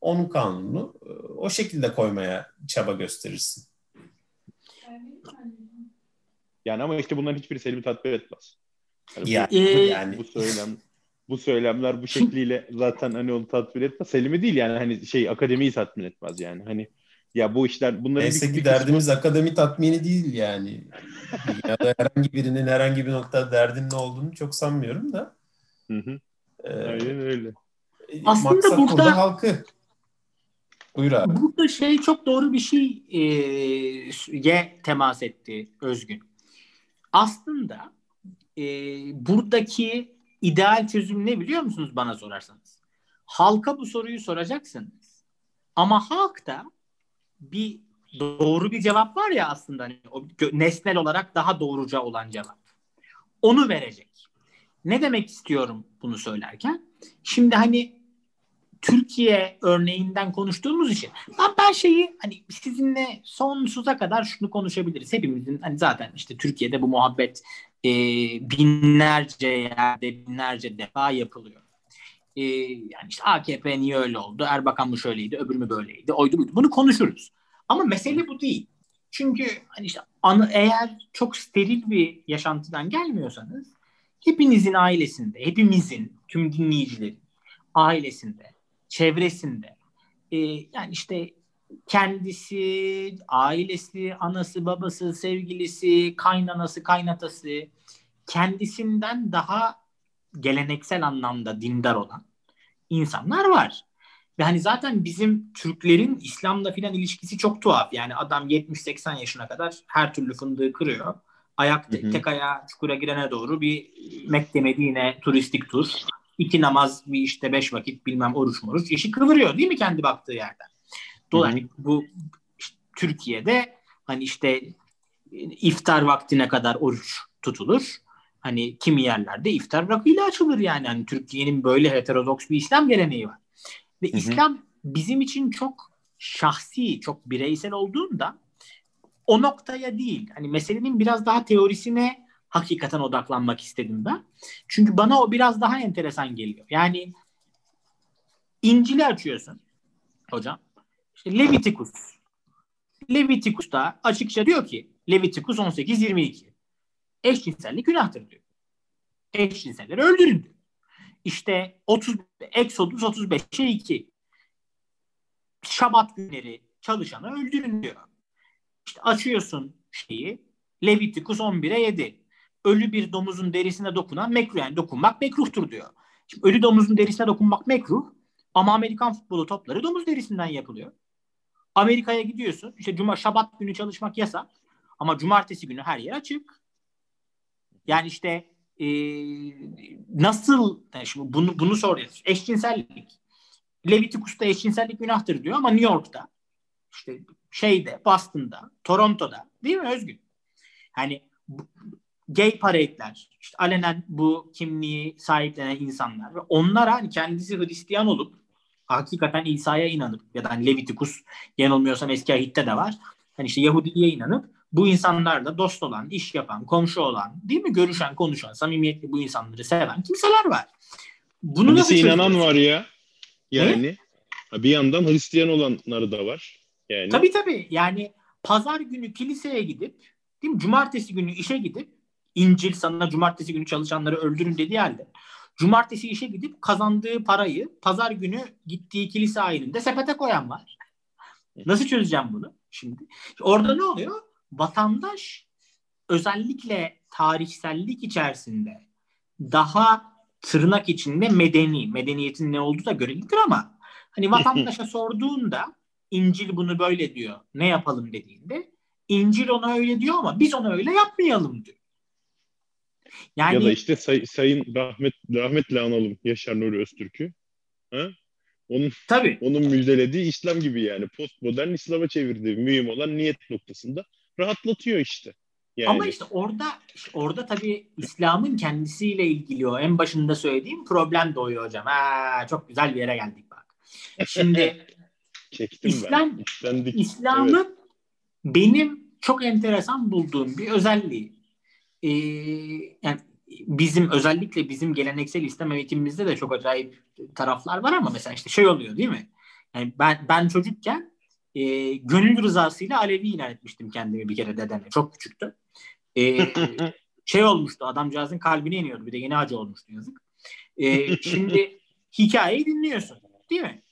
Onun kanununu o şekilde koymaya çaba gösterirsin. Yani ama işte bunların hiçbiri Selim'i tatbik etmez. Yani, ya, bu, yani. bu söylem, bu söylemler bu şekliyle zaten hani onu tatbik etmez. Selim'i değil yani hani şey akademiyi tatmin etmez yani hani ya bu işler bunların. Neyse ki derdimiz kısmı... akademi tatmini değil yani. Ya da herhangi birinin herhangi bir noktada derdinin ne olduğunu çok sanmıyorum da. Hı hı. Ee, Aynen öyle. Aslında maksat burada, burada halkı. Buyur abi. Burada şey çok doğru bir şeye temas etti Özgün. Aslında e, buradaki ideal çözüm ne biliyor musunuz bana sorarsanız? halka bu soruyu soracaksınız. Ama halkta bir doğru bir cevap var ya aslında, hani o nesnel olarak daha doğruca olan cevap. Onu verecek. Ne demek istiyorum bunu söylerken? Şimdi hani Türkiye örneğinden konuştuğumuz için ben, ben şeyi hani sizinle sonsuza kadar şunu konuşabiliriz. Hepimizin hani zaten işte Türkiye'de bu muhabbet e, binlerce yerde binlerce defa yapılıyor. E, yani işte A K P niye öyle oldu? Erbakan mı şöyleydi? Öbür mü böyleydi? Oydu buydu. Bunu konuşuruz. Ama mesele bu değil. Çünkü hani işte anı, eğer çok steril bir yaşantıdan gelmiyorsanız hepinizin ailesinde, hepimizin, tüm dinleyicilerin ailesinde, çevresinde e, yani işte kendisi, ailesi, anası, babası, sevgilisi, kaynanası, kaynatası, kendisinden daha geleneksel anlamda dindar olan insanlar var. Ve hani zaten bizim Türklerin İslam'la filan ilişkisi çok tuhaf. Yani adam yetmiş seksen yaşına kadar her türlü fındığı kırıyor. Ayak tek, tek ayağa çukura girene doğru bir Mekke Medine turistik tur. İki namaz, bir işte beş vakit bilmem oruç moruç işi kıvırıyor değil mi kendi baktığı yerden? Dolayısıyla bu işte, Türkiye'de hani işte iftar vaktine kadar oruç tutulur. Hani kimi yerlerde iftar rakıyla açılır yani. Hani Türkiye'nin böyle heterodoks bir İslam geleneği var. Ve hı hı. İslam bizim için çok şahsi, çok bireysel olduğunda o noktaya değil. Hani meselenin biraz daha teorisine hakikaten odaklanmak istedim ben. Çünkü bana o biraz daha enteresan geliyor. Yani İncil'i açıyorsun hocam. İşte Levitikus. Levitikus'ta açıkça diyor ki Levitikus on sekiz yirmi iki. Eşcinsellik günahtır diyor. Eşcinselleri öldürün diyor. İşte otuz Exodus otuz beşe iki. Şabat günleri çalışanı öldürün diyor. İşte açıyorsun şeyi Levitikus on bire yedi. Ölü bir domuzun derisine dokunan mekruh, yani dokunmak mekruhtur diyor. Şimdi ölü domuzun derisine dokunmak mekruh ama Amerikan futbolu topları domuz derisinden yapılıyor. Amerika'ya gidiyorsun, işte cuma şabat günü çalışmak yasak ama cumartesi günü her yer açık. Yani işte Ee, nasıl yani şimdi bunu, bunu soruyoruz. Eşcinsellik. Levitikus'ta eşcinsellik günahtır diyor ama New York'ta, işte şeyde, Boston'da, Toronto'da değil mi Özgün? Hani bu, gay parade'ler, işte alenen bu kimliği sahiplenen insanlar ve onlara hani kendisi Hristiyan olup hakikaten İsa'ya inanıp ya da hani Levitikus yanılmıyorsam eski ahitte de var. Hani işte Yahudiliğe inanıp bu insanlarla dost olan, iş yapan, komşu olan, değil mi? Görüşen, konuşan, samimiyetli bu insanları seven kimseler var. Bunu nasıl inanan var ya. Yani ne? Bir yandan Hristiyan olanları da var. Yani. Tabii tabii. Yani pazar günü kiliseye gidip, değil mi? Cumartesi günü işe gidip, İncil sana cumartesi günü çalışanları öldürün dediği halde, cumartesi işe gidip kazandığı parayı pazar günü gittiği kilise ayininde sepete koyan var. Nasıl çözeceğim bunu şimdi? Orada ne oluyor? Vatandaş özellikle tarihsellik içerisinde daha tırnak içinde medeni, medeniyetin ne olduğu da görelidir ama hani vatandaşa sorduğunda İncil bunu böyle diyor, ne yapalım dediğinde İncil ona öyle diyor ama biz ona öyle yapmayalım diyor. Yani, ya da işte say, sayın rahmet, rahmetle analım Yaşar Nuri Öztürk'ü. Ha? Onun, tabii. Onun müjdelediği İslam gibi yani postmodern İslam'a çevirdiği mühim olan niyet noktasında rahatlatıyor işte. Yani. Ama işte orada orada tabii İslam'ın kendisiyle ilgili o en başında söylediğim problem doğuyor hocam. Ha, çok güzel bir yere geldik bak. Şimdi İslam, İslam'ın evet. Benim çok enteresan bulduğum bir özelliği ee, yani bizim özellikle bizim geleneksel İslam eğitimimizde de çok acayip taraflar var ama mesela işte şey oluyor değil mi? Yani ben ben çocukken E, gönül rızasıyla Alevi ilan etmiştim kendimi bir kere dedeme. Çok küçüktüm. E, şey olmuştu, adamcağızın kalbine iniyordu. Bir de yeni hacı olmuştu yazık. E, şimdi hikayeyi dinliyorsun değil mi?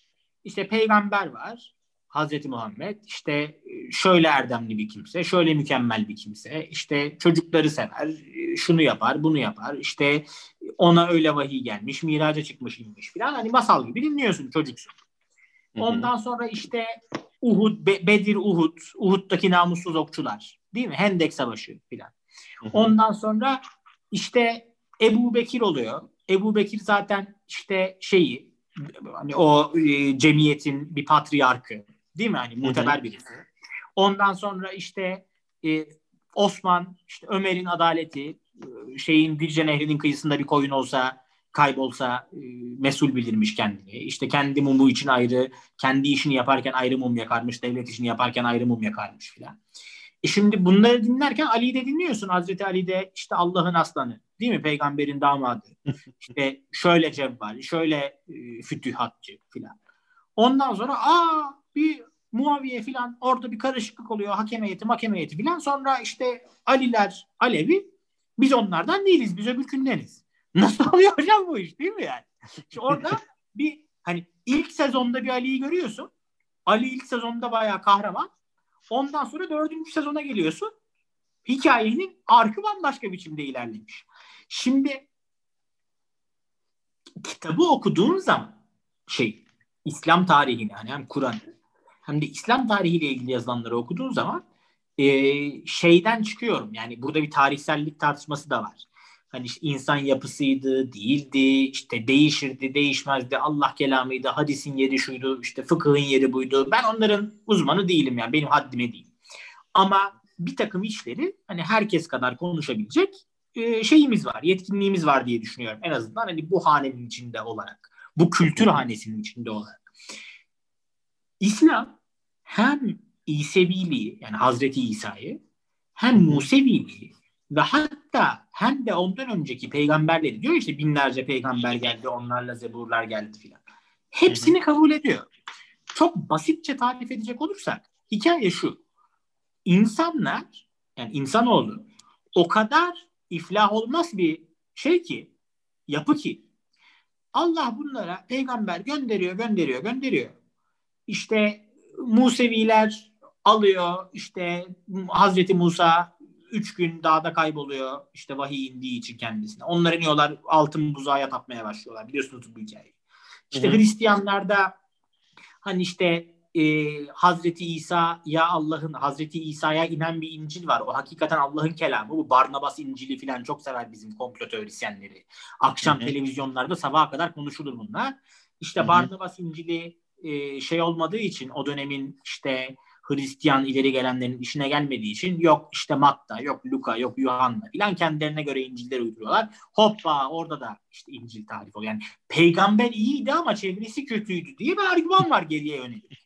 İşte peygamber var. Hazreti Muhammed. İşte şöyle erdemli bir kimse. Şöyle mükemmel bir kimse. İşte çocukları sever. Şunu yapar, bunu yapar. İşte ona öyle vahiy gelmiş. Miraca çıkmış inmiş falan. Hani masal gibi dinliyorsun çocuksun. Ondan sonra işte Uhud, Be- Bedir Uhud, Uhud'daki namussuz okçular değil mi? Hendek Savaşı filan. Ondan sonra işte Ebu Bekir oluyor. Ebu Bekir zaten işte şeyi hani o e, cemiyetin bir patriarkı, değil mi? Hani muteber birisi. Ondan sonra işte e, Osman, işte Ömer'in adaleti, şeyin Dicle Nehri'nin kıyısında bir koyun olsa, kaybolsa e, mesul bildirmiş kendini. İşte kendi mumu için ayrı, kendi işini yaparken ayrı mum yakarmış, devlet işini yaparken ayrı mum yakarmış filan. E şimdi bunları dinlerken Ali'yi de dinliyorsun. Hazreti Ali de işte Allah'ın aslanı, değil mi? Peygamberin damadı. İşte şöyle cevval, şöyle e, fütühatçı filan. Ondan sonra aa bir Muaviye filan, orada bir karışıklık oluyor. Hakem heyeti, makem heyeti filan. Sonra işte Aliler, Alevi, biz onlardan değiliz, biz öbürkündeniz. Nasıl oluyor hocam bu iş, değil mi yani? İşte orada bir hani ilk sezonda bir Ali'yi görüyorsun. Ali ilk sezonda bayağı kahraman. Ondan sonra dördüncü sezona geliyorsun. Hikayenin arkı bambaşka biçimde ilerlemiş. Şimdi kitabı okuduğun zaman şey, İslam tarihini, hani hem Kur'an'ı hem de İslam tarihiyle ilgili yazılanları okuduğun zaman e, şeyden çıkıyorum. Yani burada bir tarihsellik tartışması da var. Hani işte insan yapısıydı, değildi, işte değişirdi, değişmezdi, Allah kelamıydı, hadisin yeri şuydu, işte fıkhın yeri buydu. Ben onların uzmanı değilim yani, benim haddime değil. Ama bir takım işleri hani herkes kadar konuşabilecek e, şeyimiz var, yetkinliğimiz var diye düşünüyorum. En azından hani bu hanenin içinde olarak, bu kültür hanesinin içinde olarak. İslam hem İseviliği, yani Hazreti İsa'yı, hem Museviliği ve hatta hem de ondan önceki peygamberleri, diyor işte binlerce peygamber geldi, onlarla zeburlar geldi filan. Hepsini kabul ediyor. Çok basitçe tarif edecek olursak hikaye şu. İnsanlar, yani insanoğlu o kadar iflah olmaz bir şey ki, yapı ki, Allah bunlara peygamber gönderiyor, gönderiyor, gönderiyor. İşte Museviler alıyor, işte Hazreti Musa üç gün dağda kayboluyor, işte vahiy indiği için kendisine. Onlar iniyorlar, altın buzağa tapmaya başlıyorlar. Biliyorsunuz bu hikayeyi. İşte Hı-hı. Hristiyanlarda hani işte e, Hazreti İsa ya Allah'ın, Hazreti İsa'ya inen bir İncil var. O hakikaten Allah'ın kelamı. Bu Barnabas İncil'i falan çok sever bizim komplo teorisyenleri. Akşam Hı-hı. televizyonlarda sabaha kadar konuşulur bunlar. İşte Hı-hı. Barnabas İncil'i şey olmadığı için, o dönemin işte Hristiyan ileri gelenlerin işine gelmediği için, yok işte Matta, yok Luka, yok Yuhanna filan kendilerine göre İncil'ler uyduruyorlar. Hoppa, orada da işte İncil tarif oluyor. Yani peygamber iyiydi ama çevresi kötüydü diye bir argüman var geriye yönelik.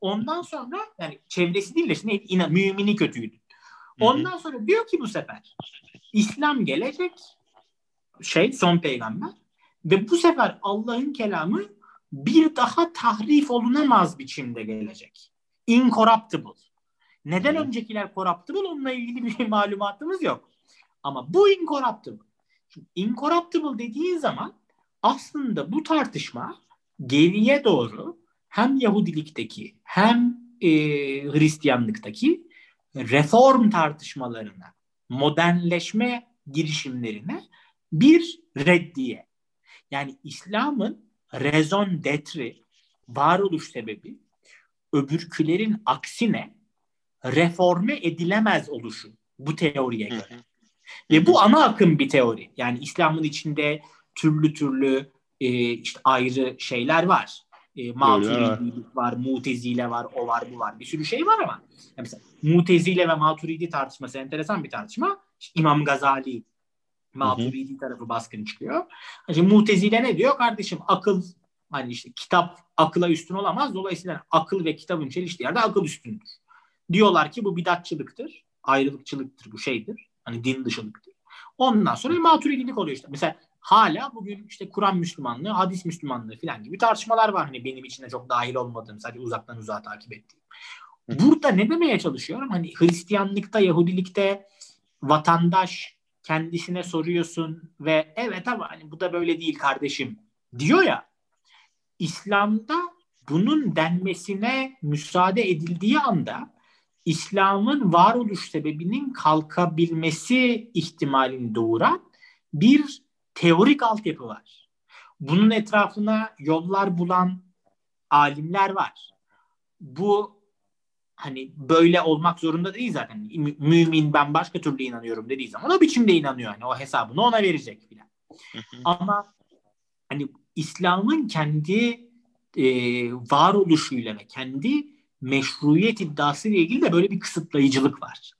Ondan sonra yani çevresi değil de şimdi inan, mümini kötüydü. Ondan sonra diyor ki bu sefer İslam gelecek, şey son peygamber ve bu sefer Allah'ın kelamı bir daha tahrif olunamaz biçimde gelecek. Incorruptible. Neden hmm. öncekiler corruptible? Onunla ilgili bir malumatımız yok. Ama bu incorruptible. Şimdi incorruptible dediğin zaman aslında bu tartışma geriye doğru hem Yahudilikteki hem e, Hristiyanlıktaki reform tartışmalarına, modernleşme girişimlerine bir reddiye. Yani İslam'ın rezon detri, varoluş sebebi, öbürkülerin aksine reforme edilemez oluşu bu teoriye göre. Hı hı. Ve bu ana akım bir teori. Yani İslam'ın içinde türlü türlü e, işte ayrı şeyler var. E, Maturidilik var, Mutezile var, o var, bu var. Bir sürü şey var ama. Yani mesela Mutezile ve Maturidi tartışması enteresan bir tartışma. İşte İmam Gazali, Maturidi tarafı baskın çıkıyor. Şimdi Mutezile ne diyor? Kardeşim akıl, hani işte kitap akıla üstün olamaz. Dolayısıyla akıl ve kitabın çeliştiği yerde akıl üstündür. Diyorlar ki bu bidatçılıktır, ayrılıkçılıktır, bu şeydir. Hani din dışılıktır. Ondan sonra maturidilik oluyor işte. Mesela hala bugün işte Kur'an Müslümanlığı, hadis Müslümanlığı falan gibi tartışmalar var. Hani benim içinde çok dahil olmadığım, sadece uzaktan uzağa takip ettiğim. Burada ne demeye çalışıyorum? Hani Hristiyanlıkta, Yahudilikte vatandaş kendisine soruyorsun ve evet ama hani bu da böyle değil kardeşim diyor ya, İslam'da bunun denmesine müsaade edildiği anda İslam'ın varoluş sebebinin kalkabilmesi ihtimalini doğuran bir teorik altyapı var. Bunun etrafına yollar bulan alimler var. Bu hani böyle olmak zorunda değil zaten. Mümin ben başka türlü inanıyorum dediği zaman o biçimde inanıyor. Hani o hesabını ona verecek filan. Ama hani İslam'ın kendi e, varoluşuyla ve kendi meşruiyet iddiasıyla ilgili de böyle bir kısıtlayıcılık var.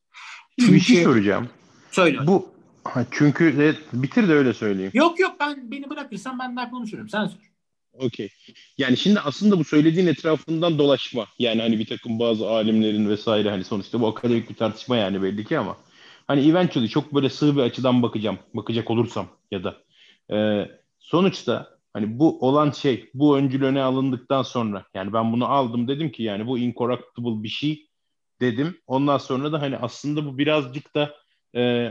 Çünkü, bir şey soracağım. Söyle. Bu, ha, çünkü de, bitir de öyle söyleyeyim. Yok yok ben beni bırakırsan ben daha konuşurum. Sen sor. Okey. Yani şimdi aslında bu söylediğin etrafından dolaşma. Yani hani bir takım bazı alimlerin vesaire hani sonuçta bu akademik bir tartışma yani belli ki ama hani eventually çok böyle sığ bir açıdan bakacağım. Bakacak olursam ya da e, sonuçta hani bu olan şey bu öncül öne alındıktan sonra yani ben bunu aldım dedim ki yani bu incorruptible bir şey dedim. Ondan sonra da hani aslında bu birazcık da e,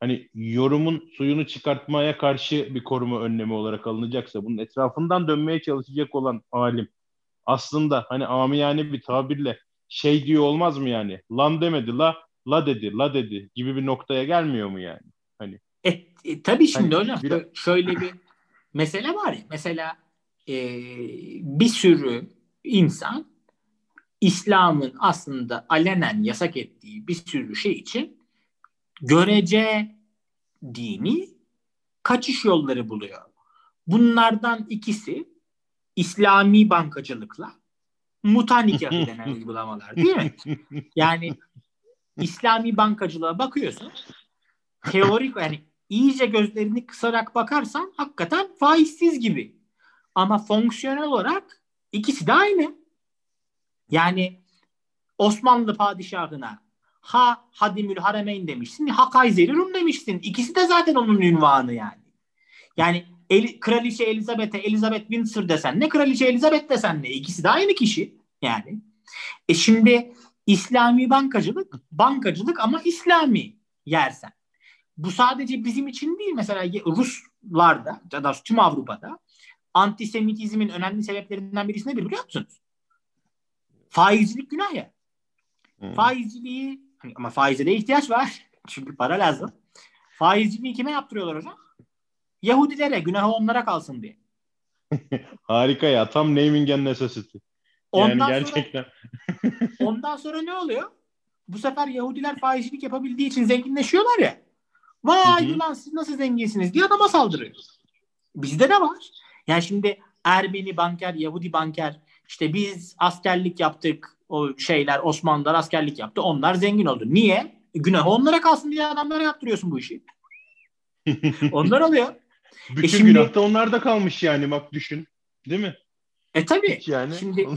hani yorumun suyunu çıkartmaya karşı bir koruma önlemi olarak alınacaksa bunun etrafından dönmeye çalışacak olan alim aslında hani amiyane bir tabirle şey diyor olmaz mı yani? Lan demedi la, la dedi, la dedi gibi bir noktaya gelmiyor mu yani? Hani e, e, tabii şimdi hani, hocam biraz... şöyle bir mesele var ya mesela e, bir sürü insan İslam'ın aslında alenen yasak ettiği bir sürü şey için görece dini kaçış yolları buluyor. Bunlardan ikisi İslami bankacılıkla mutanikah denen uygulamalar değil mi? Yani İslami bankacılığa bakıyorsun. Teorik yani iyice gözlerini kısarak bakarsan hakikaten faizsiz gibi. Ama fonksiyonel olarak ikisi de aynı. Yani Osmanlı padişahına ha Hadimül Harameyn demişsin, ha Kayser-i Rum demişsin. İkisi de zaten onun ünvanı yani. Yani El, Kraliçe Elizabeth'e Elizabeth Windsor desen ne, Kraliçe Elizabeth desen ne? İkisi de aynı kişi yani. E şimdi İslami bankacılık, bankacılık ama İslami yersen. Bu sadece bizim için değil. Mesela Ruslarda, ya da tüm Avrupa'da antisemitizmin önemli sebeplerinden birisi nedir biliyor musunuz? Faizcilik günah ya. Hmm. Faizciliği ama faize de ihtiyaç var. Çünkü para lazım. Faizciliği kime yaptırıyorlar hocam? Yahudilere. Günahı onlara kalsın diye. Harika ya. Tam naming and necessity. Yani ondan gerçekten. Sonra, ondan sonra ne oluyor? Bu sefer Yahudiler faizcilik yapabildiği için zenginleşiyorlar ya. Vay ulan siz nasıl zenginsiniz diye adama saldırıyor. Bizde de var. Yani şimdi Ermeni banker, Yahudi banker işte biz askerlik yaptık. O şeyler Osmanlılar askerlik yaptı. Onlar zengin oldu. Niye? Günah onlara kalsın diye adamlara yaptırıyorsun bu işi. Onlar oluyor. Bütün e şimdi, günah da onlarda kalmış yani bak düşün. Değil mi? E tabii. Yani. Şimdi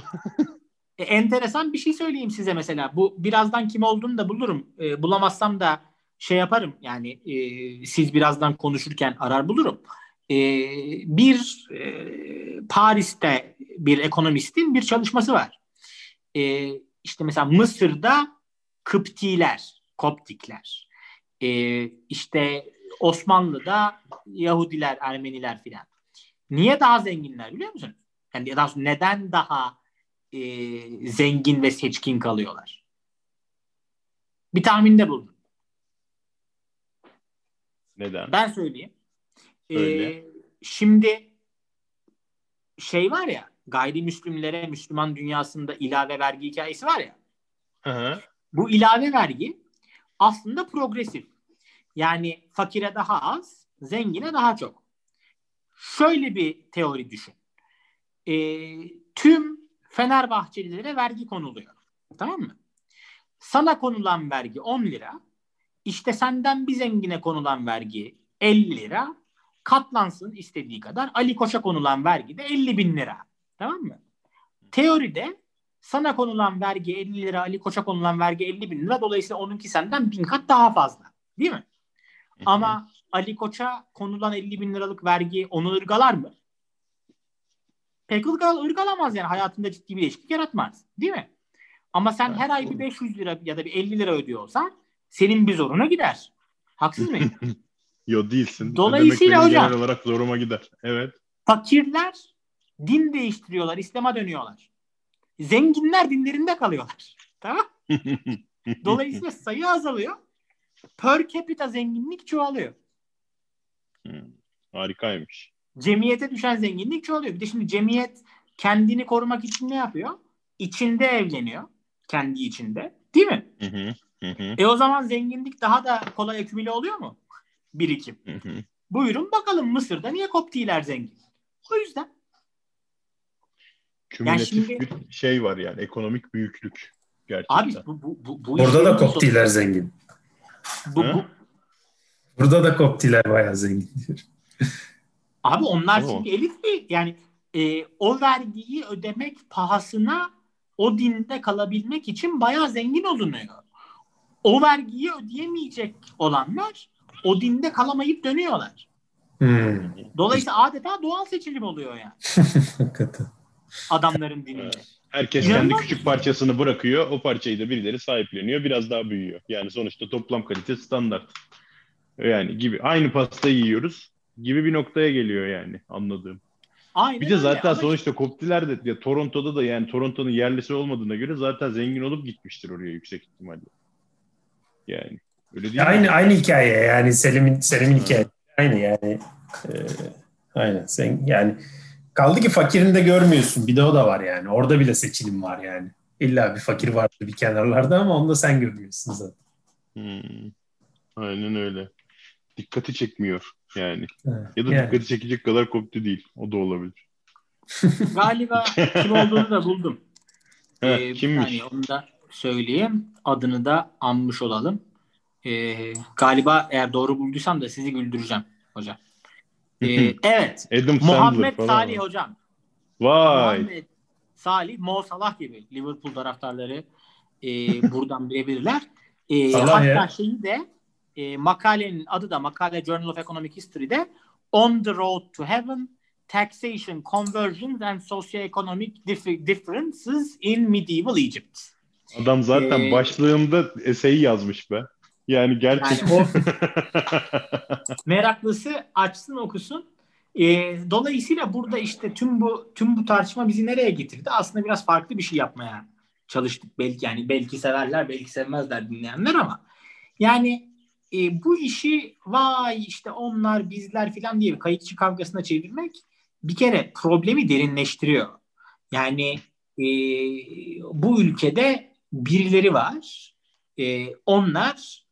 e, enteresan bir şey söyleyeyim size mesela. Bu birazdan kim olduğunu da bulurum. E, bulamazsam da şey yaparım yani e, siz birazdan konuşurken arar bulurum. E, bir e, Paris'te bir ekonomistin bir çalışması var. Ee, işte mesela Mısır'da Kıptiler, Koptikler, ee, işte Osmanlı'da Yahudiler, Ermeniler filan. Niye daha zenginler biliyor musunuz? Yani daha neden daha e, zengin ve seçkin kalıyorlar? Bir tahminde buldum. Neden? Ben söyleyeyim. Ee, şimdi şey var ya. Gayrimüslimlere Müslüman dünyasında ilave vergi hikayesi var ya. Hı hı. Bu ilave vergi aslında progresif. Yani fakire daha az, zengine daha çok. Şöyle bir teori düşün. E, tüm Fenerbahçelilere vergi konuluyor. Tamam mı? Sana konulan vergi on lira. İşte senden bir zengine konulan vergi elli lira. Katlansın istediği kadar. Ali Koç'a konulan vergi de elli bin lira. Tamam mı? Teoride sana konulan vergi elli lira, Ali Koç'a konulan vergi elli bin lira. Dolayısıyla onunki senden bin kat daha fazla. Değil mi? Hı-hı. Ama Ali Koç'a konulan elli bin liralık vergi onu ırgalar mı? Pek ırgal, ırgalamaz yani. Hayatında ciddi bir değişiklik yaratmaz. Değil mi? Ama sen her ay bir beş yüz lira ya da bir elli lira ödüyorsan senin bir zoruna gider. Haksız mıyım? Yo değilsin. Dolayısıyla hocam. Genel olarak zoruma gider. Evet. Fakirler din değiştiriyorlar, İslam'a dönüyorlar. Zenginler dinlerinde kalıyorlar. Tamam? Dolayısıyla sayı azalıyor. Per capita zenginlik çoğalıyor. Hmm, harikaymış. Cemiyete düşen zenginlik çoğalıyor. Bir de şimdi cemiyet kendini korumak için ne yapıyor? İçinde evleniyor. Kendi içinde. Değil mi? Hı hı, hı. E o zaman zenginlik daha da kolay akümüle oluyor mu? Birikim. Hı hı. Buyurun bakalım Mısır'da niye Koptiler zengin? O yüzden. Kümülatif yani şimdi, bir şey var yani. Ekonomik büyüklük gerçekten. Abi bu... bu, bu, bu Orada da Koptiler zengin. Bu, bu. Burada da Koptiler bayağı zengin diyor. Abi onlar tamam. Çünkü elit değil. Yani e, o vergiyi ödemek pahasına o dinde kalabilmek için bayağı zengin olunuyor. O vergiyi ödeyemeyecek olanlar o dinde kalamayıp dönüyorlar. Hmm. Dolayısıyla adeta doğal seçilim oluyor yani. Hakikaten. Adamların dininde. Herkes İnanılmaz kendi küçük parçasını bırakıyor. O parçayı da birileri sahipleniyor. Biraz daha büyüyor. Yani sonuçta toplam kalite standart. Yani gibi. Aynı pastayı yiyoruz gibi bir noktaya geliyor yani anladığım. Aynen bir de zaten öyle. Sonuçta ama... Koptiler de ya, Toronto'da da yani Toronto'nun yerlisi olmadığına göre zaten zengin olup gitmiştir oraya yüksek ihtimalle. Yani öyle değil. Aynı mi? Aynı hikaye yani Selim'in Selim'in hikayesi. Aynı yani. E, aynen sen yani kaldı ki fakirini de görmüyorsun. Bir de o da var yani. Orada bile seçilim var yani. İlla bir fakir vardı bir kenarlarda ama onu da sen görmüyorsun zaten. Hmm. Aynen öyle. Dikkati çekmiyor yani. Ha, ya da yani. Dikkati çekecek kadar Kopti değil. O da olabilir. Galiba kim olduğunu da buldum. Ha, ee, kimmiş? Yani onu da söyleyeyim. Adını da anmış olalım. Ee, galiba eğer doğru bulduysam da sizi güldüreceğim hocam. Ee, evet. Muhammed Salih var. Hocam. Vay. Muhammed Salih, Mo Salah gibi Liverpool taraftarları e, buradan bilebilirler. E, hatta ya. Şeyi de e, makalenin adı da makale Journal of Economic History'de On the Road to Heaven, Taxation, Conversions and Socioeconomic Dif- Differences in Medieval Egypt. Adam zaten ee, başlığında eseyi yazmış be. Yani gerçekten. Yani meraklısı açsın okusun. E, dolayısıyla burada işte tüm bu tüm bu tartışma bizi nereye getirdi? Aslında biraz farklı bir şey yapmaya çalıştık. Belki yani belki severler, belki sevmezler dinleyenler ama yani e, bu işi vay işte onlar bizler filan diye kayıkçı kavgasına çevirmek bir kere problemi derinleştiriyor. Yani e, bu ülkede birileri var. E, onlar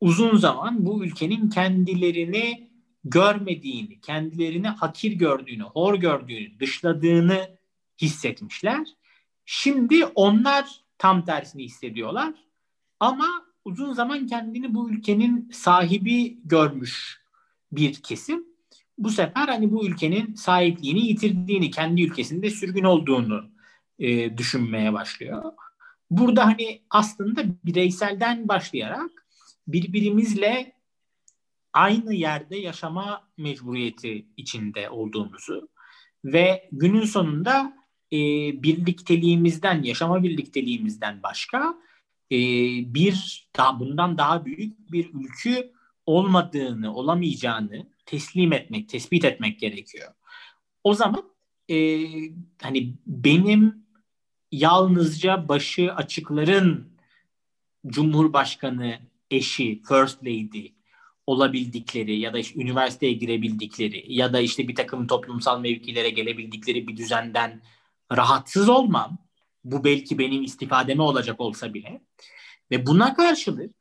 uzun zaman bu ülkenin kendilerini görmediğini, kendilerini hakir gördüğünü, hor gördüğünü, dışladığını hissetmişler. Şimdi onlar tam tersini hissediyorlar. Ama uzun zaman kendini bu ülkenin sahibi görmüş bir kesim. Bu sefer hani bu ülkenin sahipliğini yitirdiğini, kendi ülkesinde sürgün olduğunu e, düşünmeye başlıyor. Burada hani aslında bireyselden başlayarak birbirimizle aynı yerde yaşama mecburiyeti içinde olduğumuzu ve günün sonunda e, birlikteliğimizden, yaşama birlikteliğimizden başka e, bir daha bundan daha büyük bir ülkü olmadığını, olamayacağını teslim etmek, tespit etmek gerekiyor. O zaman e, hani benim yalnızca başı açıkların Cumhurbaşkanı eşi, first lady olabildikleri ya da işte üniversiteye girebildikleri ya da işte bir takım toplumsal mevkilere gelebildikleri bir düzenden rahatsız olmam. Bu belki benim istifademe olacak olsa bile. Ve buna karşılık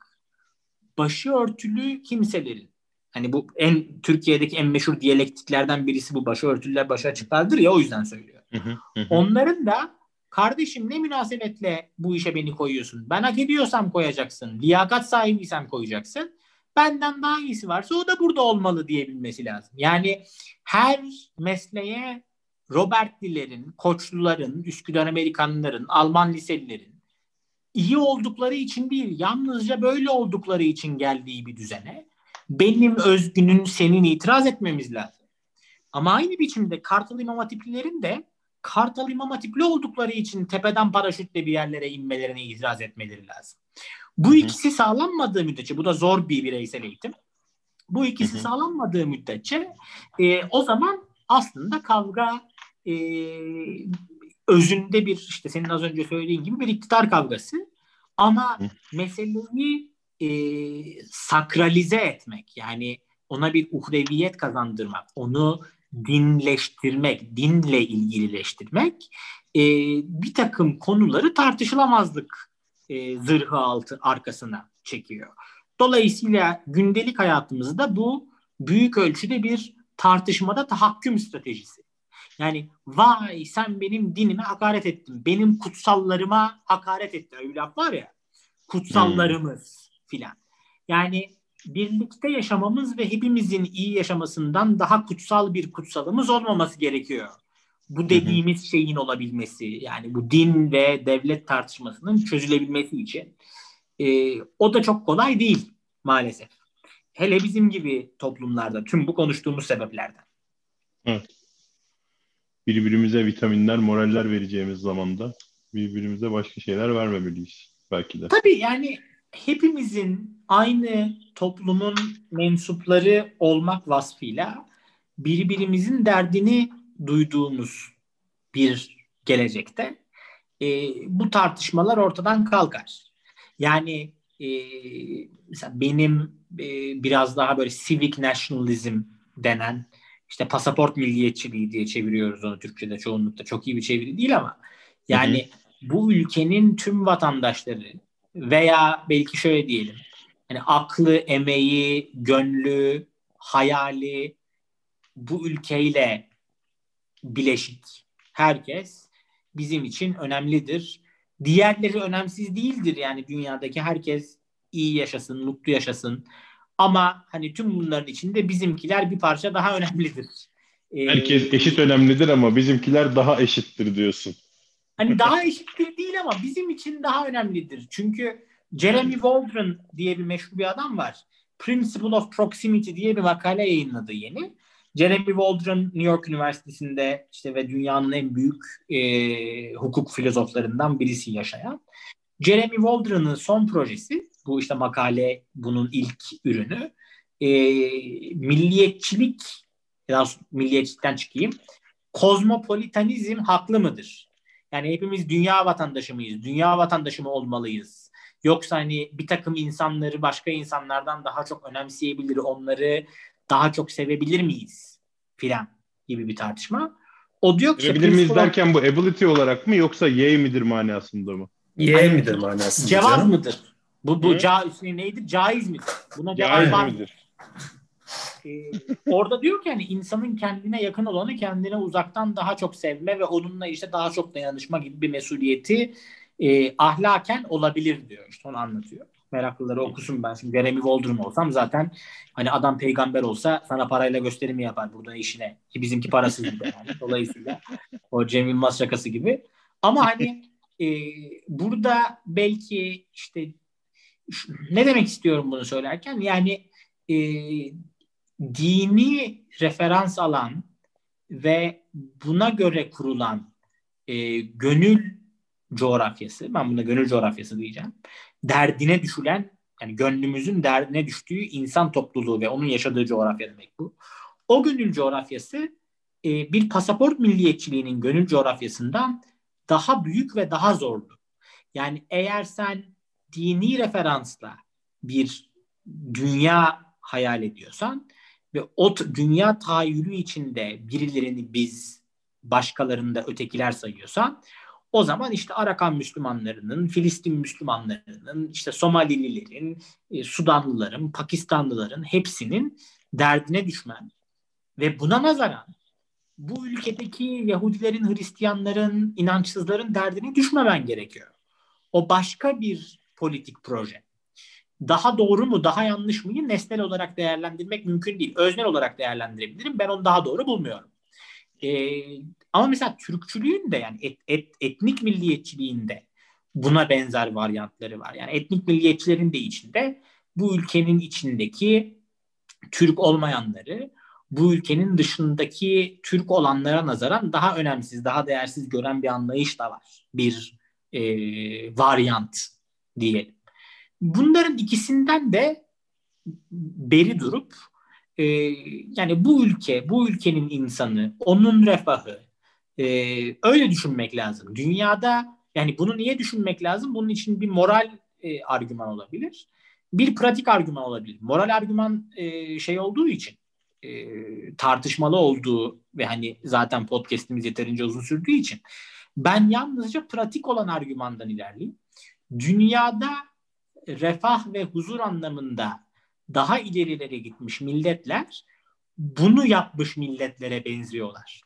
başı örtülü kimselerin, hani bu en Türkiye'deki en meşhur diyalektiklerden birisi bu başı örtülüler başı açıklardır ya o yüzden söylüyorum. Onların da kardeşim ne münasebetle bu işe beni koyuyorsun? Ben hak ediyorsam koyacaksın. Liyakat sahibiysem koyacaksın. Benden daha iyisi varsa o da burada olmalı diyebilmesi lazım. Yani her mesleğe Robertlilerin, Koçluların, Üsküdar Amerikanların, Alman liselilerin iyi oldukları için değil, yalnızca böyle oldukları için geldiği bir düzene benim özgünün senin itiraz etmemiz lazım. Ama aynı biçimde Kartal İmam Hatiplilerin de Kartal İmam Hatipli oldukları için tepeden paraşütle bir yerlere inmelerine itiraz etmeleri lazım. Bu Hı-hı. ikisi sağlanmadığı müddetçe, bu da zor bir bireysel eğitim. Bu ikisi Hı-hı. sağlanmadığı müddetçe e, o zaman aslında kavga e, özünde bir işte senin az önce söylediğin gibi bir iktidar kavgası. Ama Hı-hı. meseleyi e, sakralize etmek yani ona bir uhreviyet kazandırmak, onu dinleştirmek, dinle ilgilileştirmek e, bir takım konuları tartışılamazlık e, zırhı altı arkasına çekiyor. Dolayısıyla gündelik hayatımızda bu büyük ölçüde bir tartışmada tahakküm stratejisi. Yani vay sen benim dinime hakaret ettin. Benim kutsallarıma hakaret ettin. Öyle laf var ya. Kutsallarımız hmm. filan. Yani birlikte yaşamamız ve hepimizin iyi yaşamasından daha kutsal bir kutsalımız olmaması gerekiyor. Bu dediğimiz hmm. şeyin olabilmesi, yani bu din ve devlet tartışmasının çözülebilmesi için. Ee, o da çok kolay değil maalesef. Hele bizim gibi toplumlarda, tüm bu konuştuğumuz sebeplerden. Evet. Birbirimize vitaminler, moraller vereceğimiz zamanda birbirimize başka şeyler vermemeliyiz belki de. Tabii yani hepimizin aynı toplumun mensupları olmak vasfıyla birbirimizin derdini duyduğumuz bir gelecekte e, bu tartışmalar ortadan kalkar. Yani e, mesela benim e, biraz daha böyle civic nationalism denen, işte pasaport milliyetçiliği diye çeviriyoruz onu Türkçe'de çoğunlukla. Çok iyi bir çeviri değil ama yani hı hı. bu ülkenin tüm vatandaşları veya belki şöyle diyelim, yani aklı, emeği, gönlü, hayali bu ülkeyle bileşik herkes bizim için önemlidir. Diğerleri önemsiz değildir, yani dünyadaki herkes iyi yaşasın, mutlu yaşasın. Ama hani tüm bunların içinde bizimkiler bir parça daha önemlidir. Ee, Herkes eşit önemlidir ama bizimkiler daha eşittir diyorsun. Hani daha eşittir değil ama bizim için daha önemlidir. Çünkü Jeremy Waldron diye bir meşhur bir adam var. Principle of Proximity diye bir makale yayınladı yeni. Jeremy Waldron New York Üniversitesi'nde işte ve dünyanın en büyük e, hukuk filozoflarından birisi yaşayan. Jeremy Waldron'ın son projesi, bu işte makale bunun ilk ürünü, e, milliyetçilik, biraz milliyetçilikten çıkayım, kozmopolitanizm haklı mıdır? Yani hepimiz dünya vatandaşı mıyız? Dünya vatandaşı mı olmalıyız? Yoksa hani bir takım insanları başka insanlardan daha çok önemseyebilir, onları daha çok sevebilir miyiz? Filan gibi bir tartışma. O diyor ki, sevebilir miyiz derken bu ability olarak mı yoksa yay midir manasında mı? Yay midir manasında? Cevaz canım? Mıdır? Bu, bu ca- üstüne neydi? Caiz midir? Buna cevaz var mıdır? Ee, orada diyor ki hani insanın kendine yakın olanı kendine uzaktan daha çok sevme ve onunla işte daha çok dayanışma gibi bir mesuliyeti e, ahlaken olabilir diyor. İşte onu anlatıyor. Meraklıları okusun, ben şimdi Jeremy Waldron olsam zaten hani adam peygamber olsa sana parayla gösterimi yapar burada işine. Ki bizimki parasız gibi yani. Dolayısıyla o Cem Yılmaz şakası gibi. Ama hani e, burada belki işte ne demek istiyorum bunu söylerken? Yani e, dini referans alan ve buna göre kurulan e, gönül coğrafyası, ben buna gönül coğrafyası diyeceğim, derdine düşülen, yani gönlümüzün derdine düştüğü insan topluluğu ve onun yaşadığı coğrafya demek bu. O gönül coğrafyası e, bir pasaport milliyetçiliğinin gönül coğrafyasından daha büyük ve daha zordu. Yani eğer sen dini referansla bir dünya hayal ediyorsan ve o t- dünya tahayyülü içinde birilerini biz başkalarını da ötekiler sayıyorsan, o zaman işte Arakan Müslümanlarının, Filistin Müslümanlarının, işte Somalililerin, Sudanlıların, Pakistanlıların hepsinin derdine düşmen ve buna nazaran bu ülkedeki Yahudilerin, Hristiyanların, inançsızların derdine düşmemen gerekiyor. O başka bir politik proje. Daha doğru mu, daha yanlış mı nesnel olarak değerlendirmek mümkün değil. Öznel olarak değerlendirebilirim. Ben onu daha doğru bulmuyorum. Ee, ama mesela Türkçülüğün de yani et, et, etnik milliyetçiliğin de buna benzer varyantları var. Yani etnik milliyetçilerin de içinde bu ülkenin içindeki Türk olmayanları, bu ülkenin dışındaki Türk olanlara nazaran daha önemsiz, daha değersiz gören bir anlayış da var. Bir e, varyant diyelim. Bunların ikisinden de beri durup e, yani bu ülke, bu ülkenin insanı, onun refahı e, öyle düşünmek lazım. Dünyada yani bunu niye düşünmek lazım? Bunun için bir moral e, argüman olabilir. Bir pratik argüman olabilir. Moral argüman e, şey olduğu için e, tartışmalı olduğu ve hani zaten podcast'imiz yeterince uzun sürdüğü için ben yalnızca pratik olan argümandan ilerleyeyim. Dünyada refah ve huzur anlamında daha ilerilere gitmiş milletler bunu yapmış milletlere benziyorlar.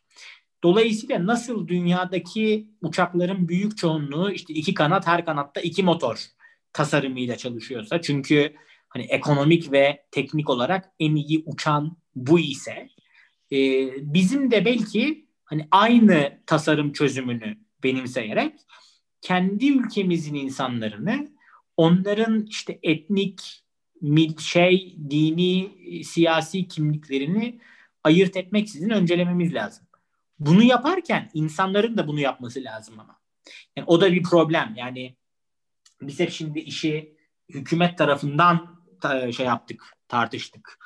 Dolayısıyla nasıl dünyadaki uçakların büyük çoğunluğu işte iki kanat, her kanatta iki motor tasarımıyla çalışıyorsa, çünkü hani ekonomik ve teknik olarak en iyi uçan bu ise, e, bizim de belki hani aynı tasarım çözümünü benimseyerek kendi ülkemizin insanlarını, onların işte etnik, şey, dini, siyasi kimliklerini ayırt etmeksizin öncelememiz lazım. Bunu yaparken insanların da bunu yapması lazım ama. Yani o da bir problem. Yani biz hep şimdi işi hükümet tarafından ta- şey yaptık, tartıştık.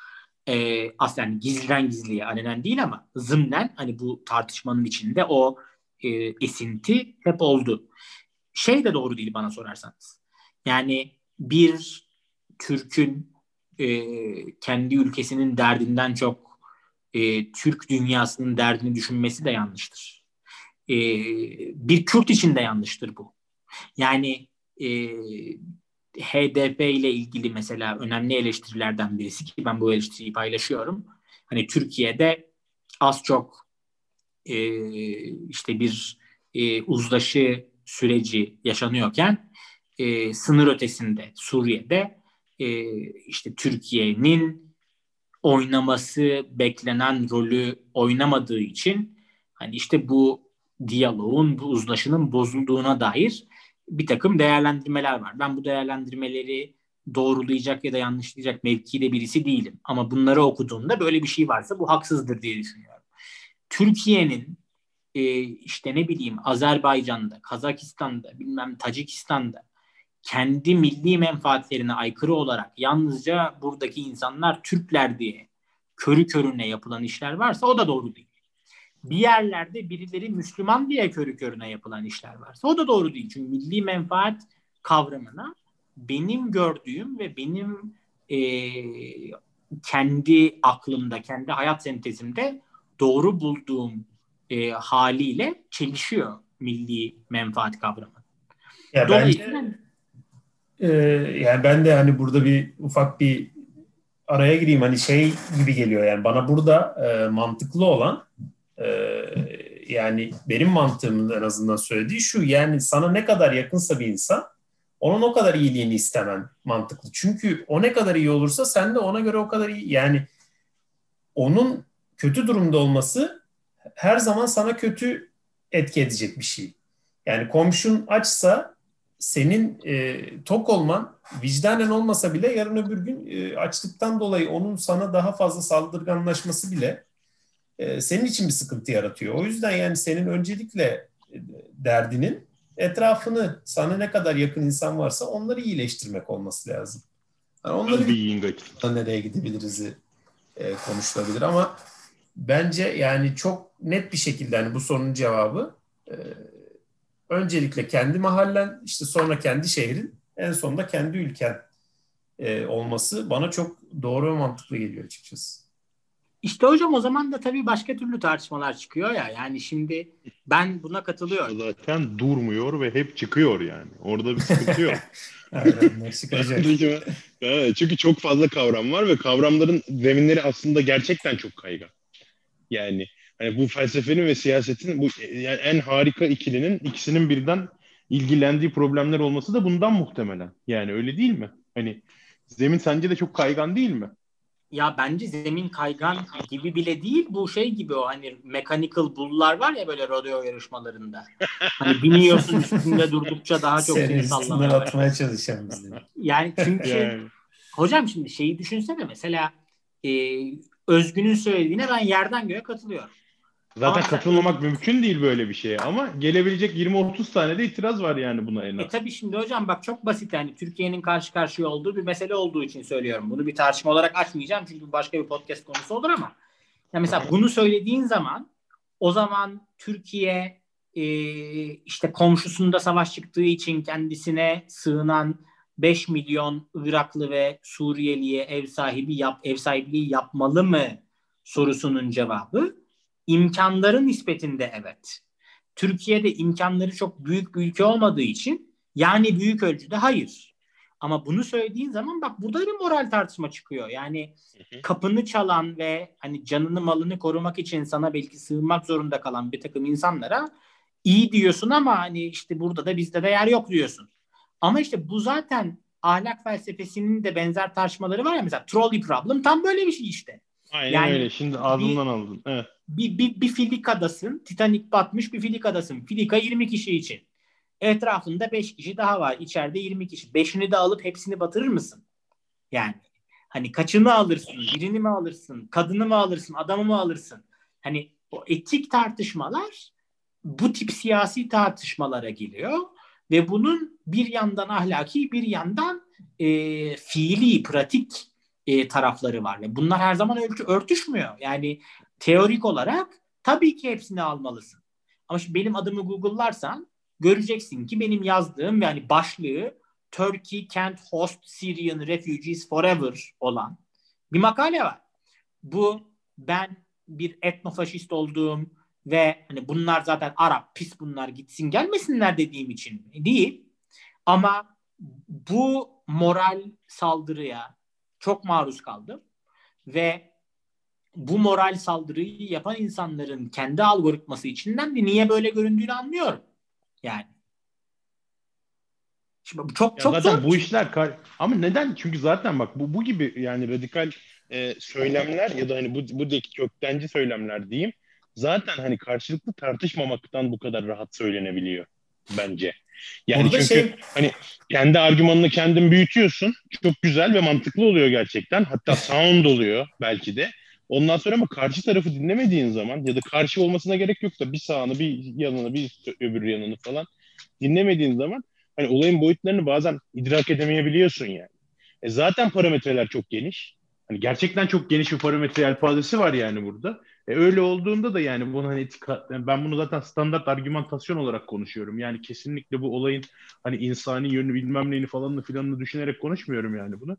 Ee, aslen gizliden gizliye, alenen değil ama zımnen hani bu tartışmanın içinde o e, esinti hep oldu. Şey de doğru değil bana sorarsanız. Yani bir Türk'ün e, kendi ülkesinin derdinden çok E, Türk dünyasının derdini düşünmesi de yanlıştır. E, bir Kürt için de yanlıştır bu. Yani e, H D P ile ilgili mesela önemli eleştirilerden birisi, ki ben bu eleştiriyi paylaşıyorum. Hani Türkiye'de az çok e, işte bir e, uzlaşı süreci yaşanıyorken e, sınır ötesinde Suriye'de e, işte Türkiye'nin oynaması beklenen rolü oynamadığı için hani işte bu diyaloğun, bu uzlaşının bozulduğuna dair bir takım değerlendirmeler var. Ben bu değerlendirmeleri doğrulayacak ya da yanlışlayacak mevkide birisi değilim. Ama bunları okuduğumda böyle bir şey varsa bu haksızdır diye düşünüyorum. Türkiye'nin e, işte ne bileyim Azerbaycan'da, Kazakistan'da, bilmem Tacikistan'da kendi milli menfaatlerine aykırı olarak yalnızca buradaki insanlar Türkler diye körü körüne yapılan işler varsa o da doğru değil. Bir yerlerde birileri Müslüman diye körü körüne yapılan işler varsa o da doğru değil. Çünkü milli menfaat kavramına benim gördüğüm ve benim e, kendi aklımda, kendi hayat sentezimde doğru bulduğum e, haliyle çelişiyor milli menfaat kavramı. Ya Dolayısıyla... Ben... Ee, yani ben de hani burada bir ufak bir araya gireyim, hani şey gibi geliyor yani bana burada e, mantıklı olan e, yani benim mantığımın en azından söylediği şu: yani sana ne kadar yakınsa bir insan, onun o kadar iyiliğini istemen mantıklı. Çünkü o ne kadar iyi olursa sen de ona göre o kadar iyi. Yani onun kötü durumda olması her zaman sana kötü etki edecek bir şey. Yani komşun açsa senin e, tok olman vicdanen olmasa bile yarın öbür gün e, açlıktan dolayı onun sana daha fazla saldırganlaşması bile e, senin için bir sıkıntı yaratıyor. O yüzden yani senin öncelikle e, derdinin etrafını, sana ne kadar yakın insan varsa onları iyileştirmek olması lazım. Yani onları bir nereye gidebiliriz e, konuşulabilir ama bence yani çok net bir şekilde hani bu sorunun cevabı e, öncelikle kendi mahallen, işte sonra kendi şehrin, en sonunda kendi ülken e, olması bana çok doğru ve mantıklı geliyor açıkçası. İşte hocam o zaman da tabii başka türlü tartışmalar çıkıyor ya. Yani şimdi ben buna katılıyorum. Zaten durmuyor ve hep çıkıyor yani. Orada bir sıkıntı yok. Aynen, çıkacak. Çünkü çok fazla kavram var ve kavramların zeminleri aslında gerçekten çok kaygan. Yani... Yani bu felsefenin ve siyasetin bu yani en harika ikilinin, ikisinin birden ilgilendiği problemler olması da bundan muhtemelen. Yani öyle değil mi? Hani zemin sence de çok kaygan değil mi? Ya bence zemin kaygan gibi bile değil. Bu şey gibi, o hani mechanical bull'lar var ya böyle rodeo yarışmalarında. Hani biniyorsun üstünde durdukça daha çok seni sallamaya atmaya çalışan bizim. Yani çünkü yani. Hocam şimdi şeyi düşünsene mesela e, Özgün'ün söylediğine ben yerden göğe katılıyorum. Zaten ama katılmamak sen... mümkün değil böyle bir şeye, ama gelebilecek yirmi otuz tane de itiraz var yani buna en az. E tabii şimdi hocam bak çok basit, yani Türkiye'nin karşı karşıya olduğu bir mesele olduğu için söylüyorum. Bunu bir tartışma olarak açmayacağım çünkü başka bir podcast konusu olur ama. Ya mesela bunu söylediğin zaman o zaman Türkiye e, işte komşusunda savaş çıktığı için kendisine sığınan beş milyon Iraklı ve Suriyeli'ye ev sahibi yap, ev sahipliği yapmalı mı sorusunun cevabı imkanların nispetinde evet. Türkiye'de imkanları çok büyük bir ülke olmadığı için yani büyük ölçüde hayır. Ama bunu söylediğin zaman bak burada bir moral tartışma çıkıyor. Yani hı hı. kapını çalan ve hani canını malını korumak için sana belki sığınmak zorunda kalan bir takım insanlara iyi diyorsun ama hani işte burada da bizde de yer yok diyorsun. Ama işte bu zaten ahlak felsefesinin de benzer tartışmaları var ya, mesela trolley problem tam böyle bir şey işte. Aynen yani öyle. Şimdi ağzından aldın. Evet. Bir, bir, bir filikadasın. Titanic batmış bir filikadasın. Filika yirmi kişi için. Etrafında beş kişi daha var. İçeride yirmi kişi. beşini de alıp hepsini batırır mısın? Yani hani kaçını alırsın? Birini mi alırsın? Kadını mı alırsın? Adamı mı alırsın? Hani o etik tartışmalar bu tip siyasi tartışmalara geliyor ve bunun bir yandan ahlaki bir yandan e, fiili, pratik e, tarafları var. Ve bunlar her zaman örtüşmüyor. Yani teorik olarak tabii ki hepsini almalısın. Ama şimdi benim adımı Google'larsan göreceksin ki benim yazdığım yani başlığı Turkey can't host Syrian refugees forever olan bir makale var. Bu ben bir etnofaşist olduğum ve hani bunlar zaten Arap pis bunlar gitsin gelmesinler dediğim için değil. Ama bu moral saldırıya çok maruz kaldım ve bu moral saldırıyı yapan insanların kendi algoritması içinden de niye böyle göründüğünü anlıyorum. Yani. Şimdi çok ya çok zaten zor. Bu işler kar- ama neden? Çünkü zaten bak bu bu gibi yani radikal e, söylemler ya da hani bu bu köktenci söylemler diyeyim. Zaten hani karşılıklı tartışmamaktan bu kadar rahat söylenebiliyor bence. Yani burada çünkü şey... hani kendi argümanını kendin büyütüyorsun. Çok güzel ve mantıklı oluyor gerçekten. Hatta sound oluyor belki de. Ondan sonra ama karşı tarafı dinlemediğin zaman ya da karşı olmasına gerek yok da bir sağını, bir yanını, bir öbür yanını falan dinlemediğin zaman hani olayın boyutlarını bazen idrak edemeyebiliyorsun yani. E zaten parametreler çok geniş. Hani gerçekten çok geniş bir parametre yelpazesi var yani burada. E öyle olduğunda da yani bunu hani etik, ben bunu zaten standart argümantasyon olarak konuşuyorum. Yani kesinlikle bu olayın hani insani yönünü bilmem neyini falanını filanını düşünerek konuşmuyorum yani bunu.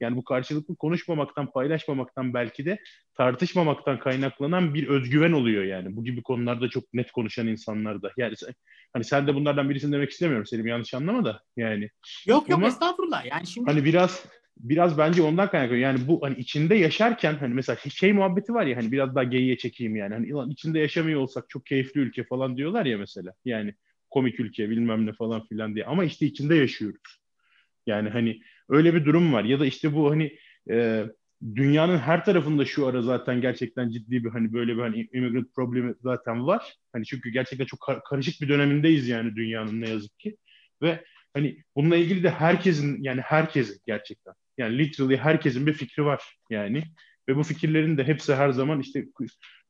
Yani bu karşılıklı konuşmamaktan, paylaşmamaktan belki de tartışmamaktan kaynaklanan bir özgüven oluyor yani. Bu gibi konularda çok net konuşan insanlarda. Yani sen, hani sen de bunlardan birisin demek istemiyorum Selim, yanlış anlama da yani. Yok yok ama, estağfurullah yani şimdi. Hani biraz biraz bence ondan kaynaklı. Yani bu hani içinde yaşarken hani mesela şey muhabbeti var ya hani biraz daha geyiğe çekeyim yani. Hani içinde yaşamıyor olsak çok keyifli ülke falan diyorlar ya mesela. Yani komik ülke bilmem ne falan filan diye ama işte içinde yaşıyoruz. Yani hani öyle bir durum var ya da işte bu hani e, dünyanın her tarafında şu ara zaten gerçekten ciddi bir hani böyle bir hani immigrant problemi zaten var. Hani çünkü gerçekten çok kar- karışık bir dönemindeyiz yani dünyanın ne yazık ki. Ve hani bununla ilgili de herkesin yani herkesin gerçekten yani literally herkesin bir fikri var yani. Ve bu fikirlerin de hepsi her zaman işte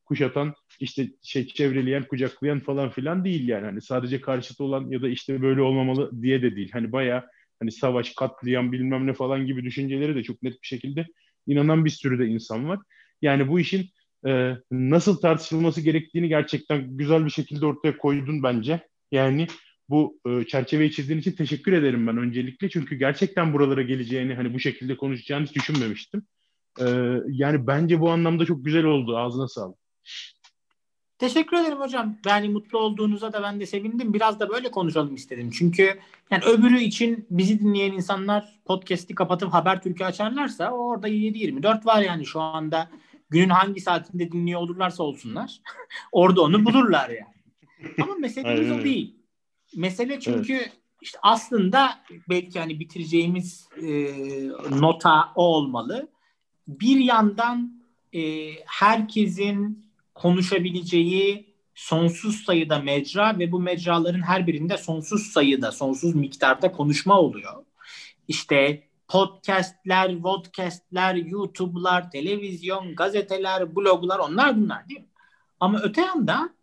kuşatan işte şey çevreleyen kucaklayan falan filan değil yani. Hani sadece karşıtı olan ya da işte böyle olmamalı diye de değil. Hani bayağı hani savaş, katliam bilmem ne falan gibi düşünceleri de çok net bir şekilde inanan bir sürü de insan var. Yani bu işin e, nasıl tartışılması gerektiğini gerçekten güzel bir şekilde ortaya koydun bence. Yani bu e, çerçeveyi çizdiğin için teşekkür ederim ben öncelikle. Çünkü gerçekten buralara geleceğini hani bu şekilde konuşacağını hiç düşünmemiştim. E, yani bence bu anlamda çok güzel oldu. Ağzına sağlık. Teşekkür ederim hocam. Yani mutlu olduğunuza da ben de sevindim. Biraz da böyle konuşalım istedim. Çünkü yani öbürü için bizi dinleyen insanlar podcast'i kapatıp Habertürk'ü açarlarsa orada yedi yirmi dört var yani şu anda günün hangi saatinde dinliyor olurlarsa olsunlar. Orada onu bulurlar yani. Ama meselemiz o değil. Mesele çünkü evet. işte aslında belki hani bitireceğimiz e, nota o olmalı. Bir yandan e, herkesin konuşabileceği sonsuz sayıda mecra ve bu mecraların her birinde sonsuz sayıda, sonsuz miktarda konuşma oluyor. İşte podcastler, vodcastler, YouTube'lar, televizyon, gazeteler, bloglar onlar bunlar değil mi? Ama öte yandan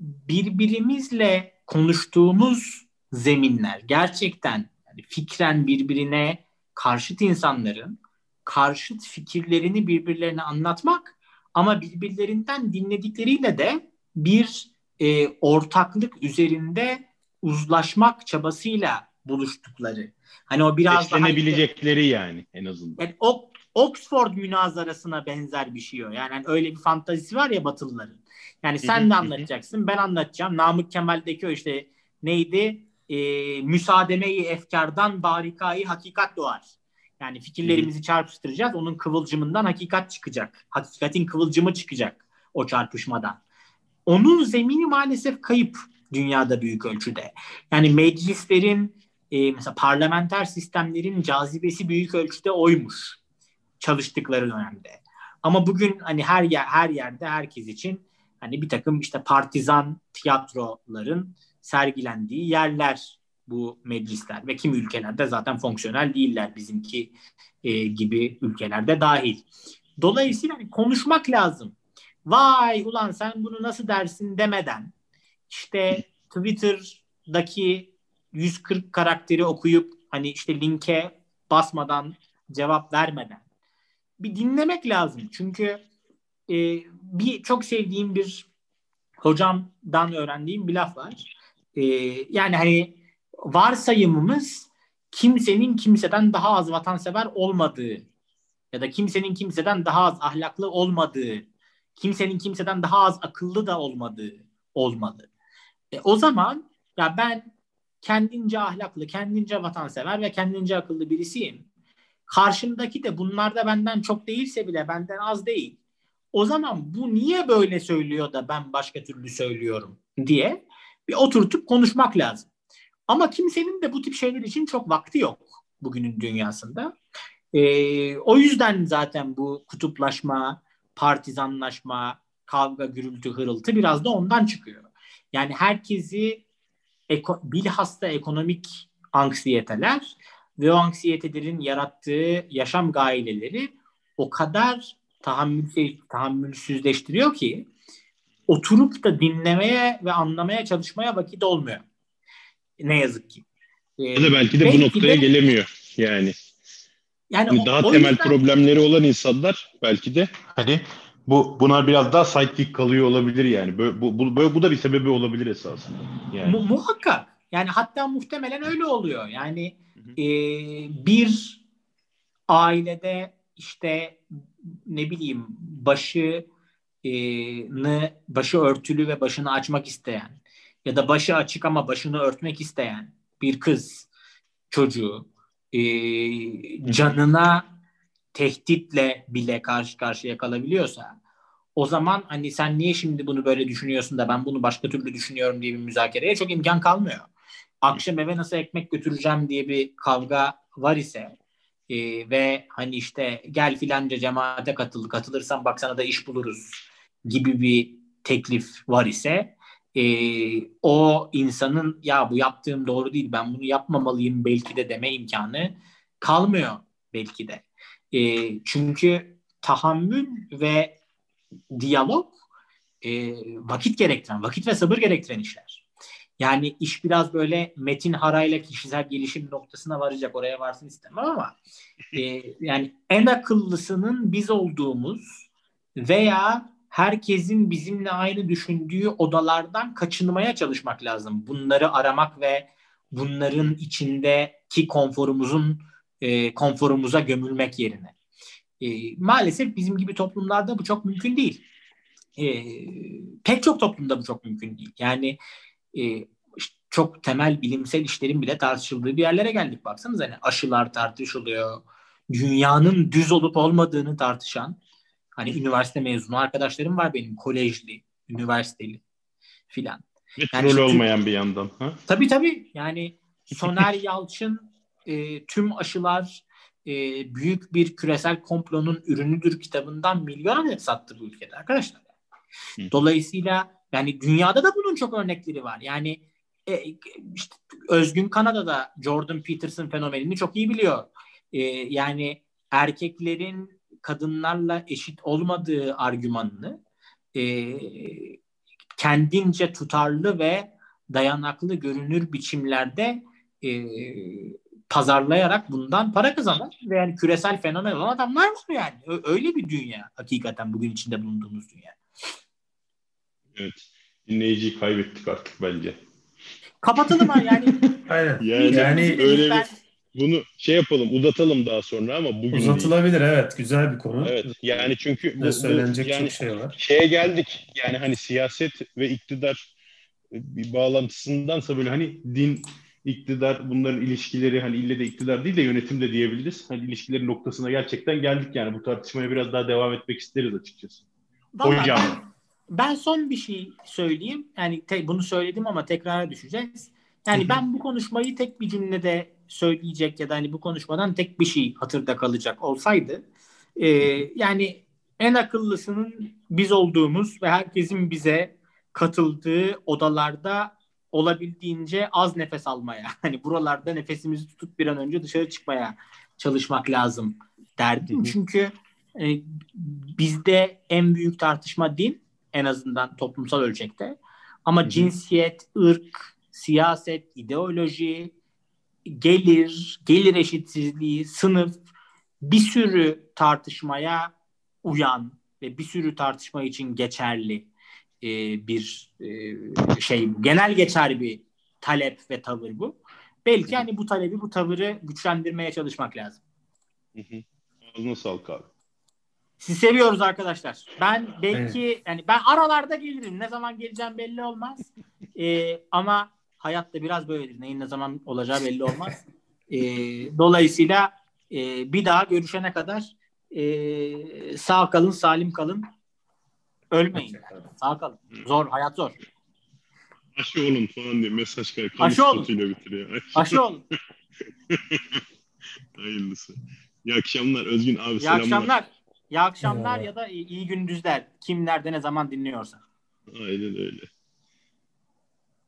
birbirimizle konuştuğumuz zeminler gerçekten yani fikren birbirine karşıt insanların karşıt fikirlerini birbirlerine anlatmak ama birbirlerinden dinledikleriyle de bir e, ortaklık üzerinde uzlaşmak çabasıyla buluştukları. Hani o biraz daha eşlenebilecekleri yani en azından. Yani o Oxford münazarasına benzer bir şey o. Yani hani öyle bir fantazisi var ya Batılıların. Yani sen de anlatacaksın, ben anlatacağım. Namık Kemal'deki o işte neydi? e, müsaademe-i efkardan barikayı hakikat doğar. Yani fikirlerimizi çarpıştıracağız. Onun kıvılcımından hakikat çıkacak. Hakikatin kıvılcımı çıkacak o çarpışmadan. Onun zemini maalesef kayıp dünyada büyük ölçüde. Yani meclislerin, e, mesela parlamenter sistemlerin cazibesi büyük ölçüde oymuş çalıştıkları dönemde. Ama bugün hani her yer, her yerde herkes için hani bir takım işte partizan tiyatroların sergilendiği yerler bu meclisler ve kimi ülkelerde zaten fonksiyonel değiller, bizimki e, gibi ülkelerde dahil. Dolayısıyla hani konuşmak lazım. Vay ulan sen bunu nasıl dersin demeden, işte Twitter'daki yüz kırk karakteri okuyup hani işte linke basmadan, cevap vermeden bir dinlemek lazım. Çünkü e, bir çok sevdiğim bir hocamdan öğrendiğim bir laf var. E, yani hani varsayımımız kimsenin kimseden daha az vatansever olmadığı ya da kimsenin kimseden daha az ahlaklı olmadığı, kimsenin kimseden daha az akıllı da olmadığı olmalı. E, o zaman ya ben kendince ahlaklı, kendince vatansever ve kendince akıllı birisiyim. Karşımdaki de bunlarda benden çok değilse bile benden az değil. O zaman bu niye böyle söylüyor da ben başka türlü söylüyorum diye bir oturtup konuşmak lazım. Ama kimsenin de bu tip şeyler için çok vakti yok bugünün dünyasında. Ee, o yüzden zaten bu kutuplaşma, partizanlaşma, kavga, gürültü, hırıltı biraz da ondan çıkıyor. Yani herkesi eko- bilhassa ekonomik anksiyeteler ve o anksiyetelerin yarattığı yaşam gaileleri o kadar tahammülse- tahammülsüzleştiriyor ki oturup da dinlemeye ve anlamaya çalışmaya vakit olmuyor. Ne yazık ki. Ee, ya da belki de belki bu noktaya de, gelemiyor yani. Yani o, daha o temel yüzden problemleri olan insanlar belki de hani bu bunlar biraz daha sidekick kalıyor olabilir yani. Böyle, bu, bu, böyle, bu da bir sebebi olabilir esasında. Yani. Mu, muhakkak. Yani hatta muhtemelen öyle oluyor. Yani e, bir ailede işte ne bileyim başını başı örtülü ve başını açmak isteyen ya da başı açık ama başını örtmek isteyen bir kız çocuğu e, canına tehditle bile karşı karşıya kalabiliyorsa, o zaman hani sen niye şimdi bunu böyle düşünüyorsun da ben bunu başka türlü düşünüyorum diye bir müzakereye çok imkan kalmıyor. Akşam eve nasıl ekmek götüreceğim diye bir kavga var ise e, ve hani işte gel filanca cemaate katıl, katılırsan bak sana da iş buluruz gibi bir teklif var ise, Ee, o insanın ya bu yaptığım doğru değil, ben bunu yapmamalıyım belki de deme imkanı kalmıyor belki de. Ee, çünkü tahammül ve diyalog e, vakit gerektiren, vakit ve sabır gerektiren işler. Yani iş biraz böyle Metin Harayla kişisel gelişim noktasına varacak, oraya varsın istemem ama e, yani en akıllısının biz olduğumuz veya herkesin bizimle aynı düşündüğü odalardan kaçınmaya çalışmak lazım. Bunları aramak ve bunların içindeki konforumuzun e, konforumuza gömülmek yerine. E, maalesef bizim gibi toplumlarda bu çok mümkün değil. E, pek çok toplumda bu çok mümkün değil. Yani e, çok temel bilimsel işlerin bile tartışıldığı bir yerlere geldik. Baksanıza hani aşılar tartışılıyor. Dünyanın düz olup olmadığını tartışan hani üniversite mezunu arkadaşlarım var benim, kolejli, üniversiteli filan. Ve yani rol olmayan tüm, bir yandan. Ha? Tabii tabii. Yani Soner Yalçın e, tüm aşılar e, büyük bir küresel komplonun ürünüdür kitabından milyon adet sattı bu ülkede arkadaşlar. Dolayısıyla yani dünyada da bunun çok örnekleri var. Yani e, işte Özgün Kanada'da Jordan Peterson fenomenini çok iyi biliyor. E, yani erkeklerin kadınlarla eşit olmadığı argümanını e, kendince tutarlı ve dayanaklı görünür biçimlerde e, pazarlayarak bundan para kazanan ve yani küresel fenomen olan adamlar var yani. Öyle bir dünya hakikaten bugün içinde bulunduğumuz dünya. Evet. Dinleyiciyi kaybettik artık bence. Kapatalım ha yani. Aynen. Yani, yani öyle ben... bir... Bunu şey yapalım, uzatalım daha sonra ama bugün uzatılabilir değil. Evet, güzel bir konu. Evet. Yani çünkü bu, söylenecek bu, yani çok şey var. Şeye geldik. Yani hani siyaset ve iktidar bir bağlantısındansa böyle hani din iktidar, bunların ilişkileri, hani ille de iktidar değil de yönetim de diyebiliriz. Hani ilişkilerin noktasına gerçekten geldik yani. Bu tartışmaya biraz daha devam etmek isteriz açıkçası. Vallahi ben, ben son bir şey söyleyeyim. Yani te, bunu söyledim ama tekrara düşeceğiz. Yani hı-hı, ben bu konuşmayı tek bir cümlede söyleyecek ya da hani bu konuşmadan tek bir şey hatırda kalacak olsaydı, e, yani en akıllısının biz olduğumuz ve herkesin bize katıldığı odalarda olabildiğince az nefes almaya, hani buralarda nefesimizi tutup bir an önce dışarı çıkmaya çalışmak lazım derdim. Hı-hı. Çünkü e, bizde en büyük tartışma din, en azından toplumsal ölçekte. Ama hı-hı, cinsiyet, ırk, siyaset, ideoloji, gelir, gelir eşitsizliği, sınıf, bir sürü tartışmaya uyan ve bir sürü tartışma için geçerli e, bir e, şey, genel geçerli bir talep ve tavır bu. Belki hani bu talebi, bu tavırı güçlendirmeye çalışmak lazım. Ağzına sağlık abi. Sizi seviyoruz arkadaşlar. Ben belki, evet, yani ben aralarda gelirim. Ne zaman geleceğim belli olmaz. e, ama hayatta biraz böyledir. Neyin ne zaman olacağı belli olmaz. E, dolayısıyla e, bir daha görüşene kadar e, sağ kalın, salim kalın. Ölmeyin. Sağ kalın. Zor, hayat zor. Aşı olun falan diye mesaj kayıp. Aşı olun. Bitiriyor. Aşı, Aşı olun. Hayırlısı. İyi akşamlar Özgün abi. İyi selamlar. Akşamlar. İyi akşamlar ya da iyi gündüzler. Kim nerede ne zaman dinliyorsa. Aynen öyle.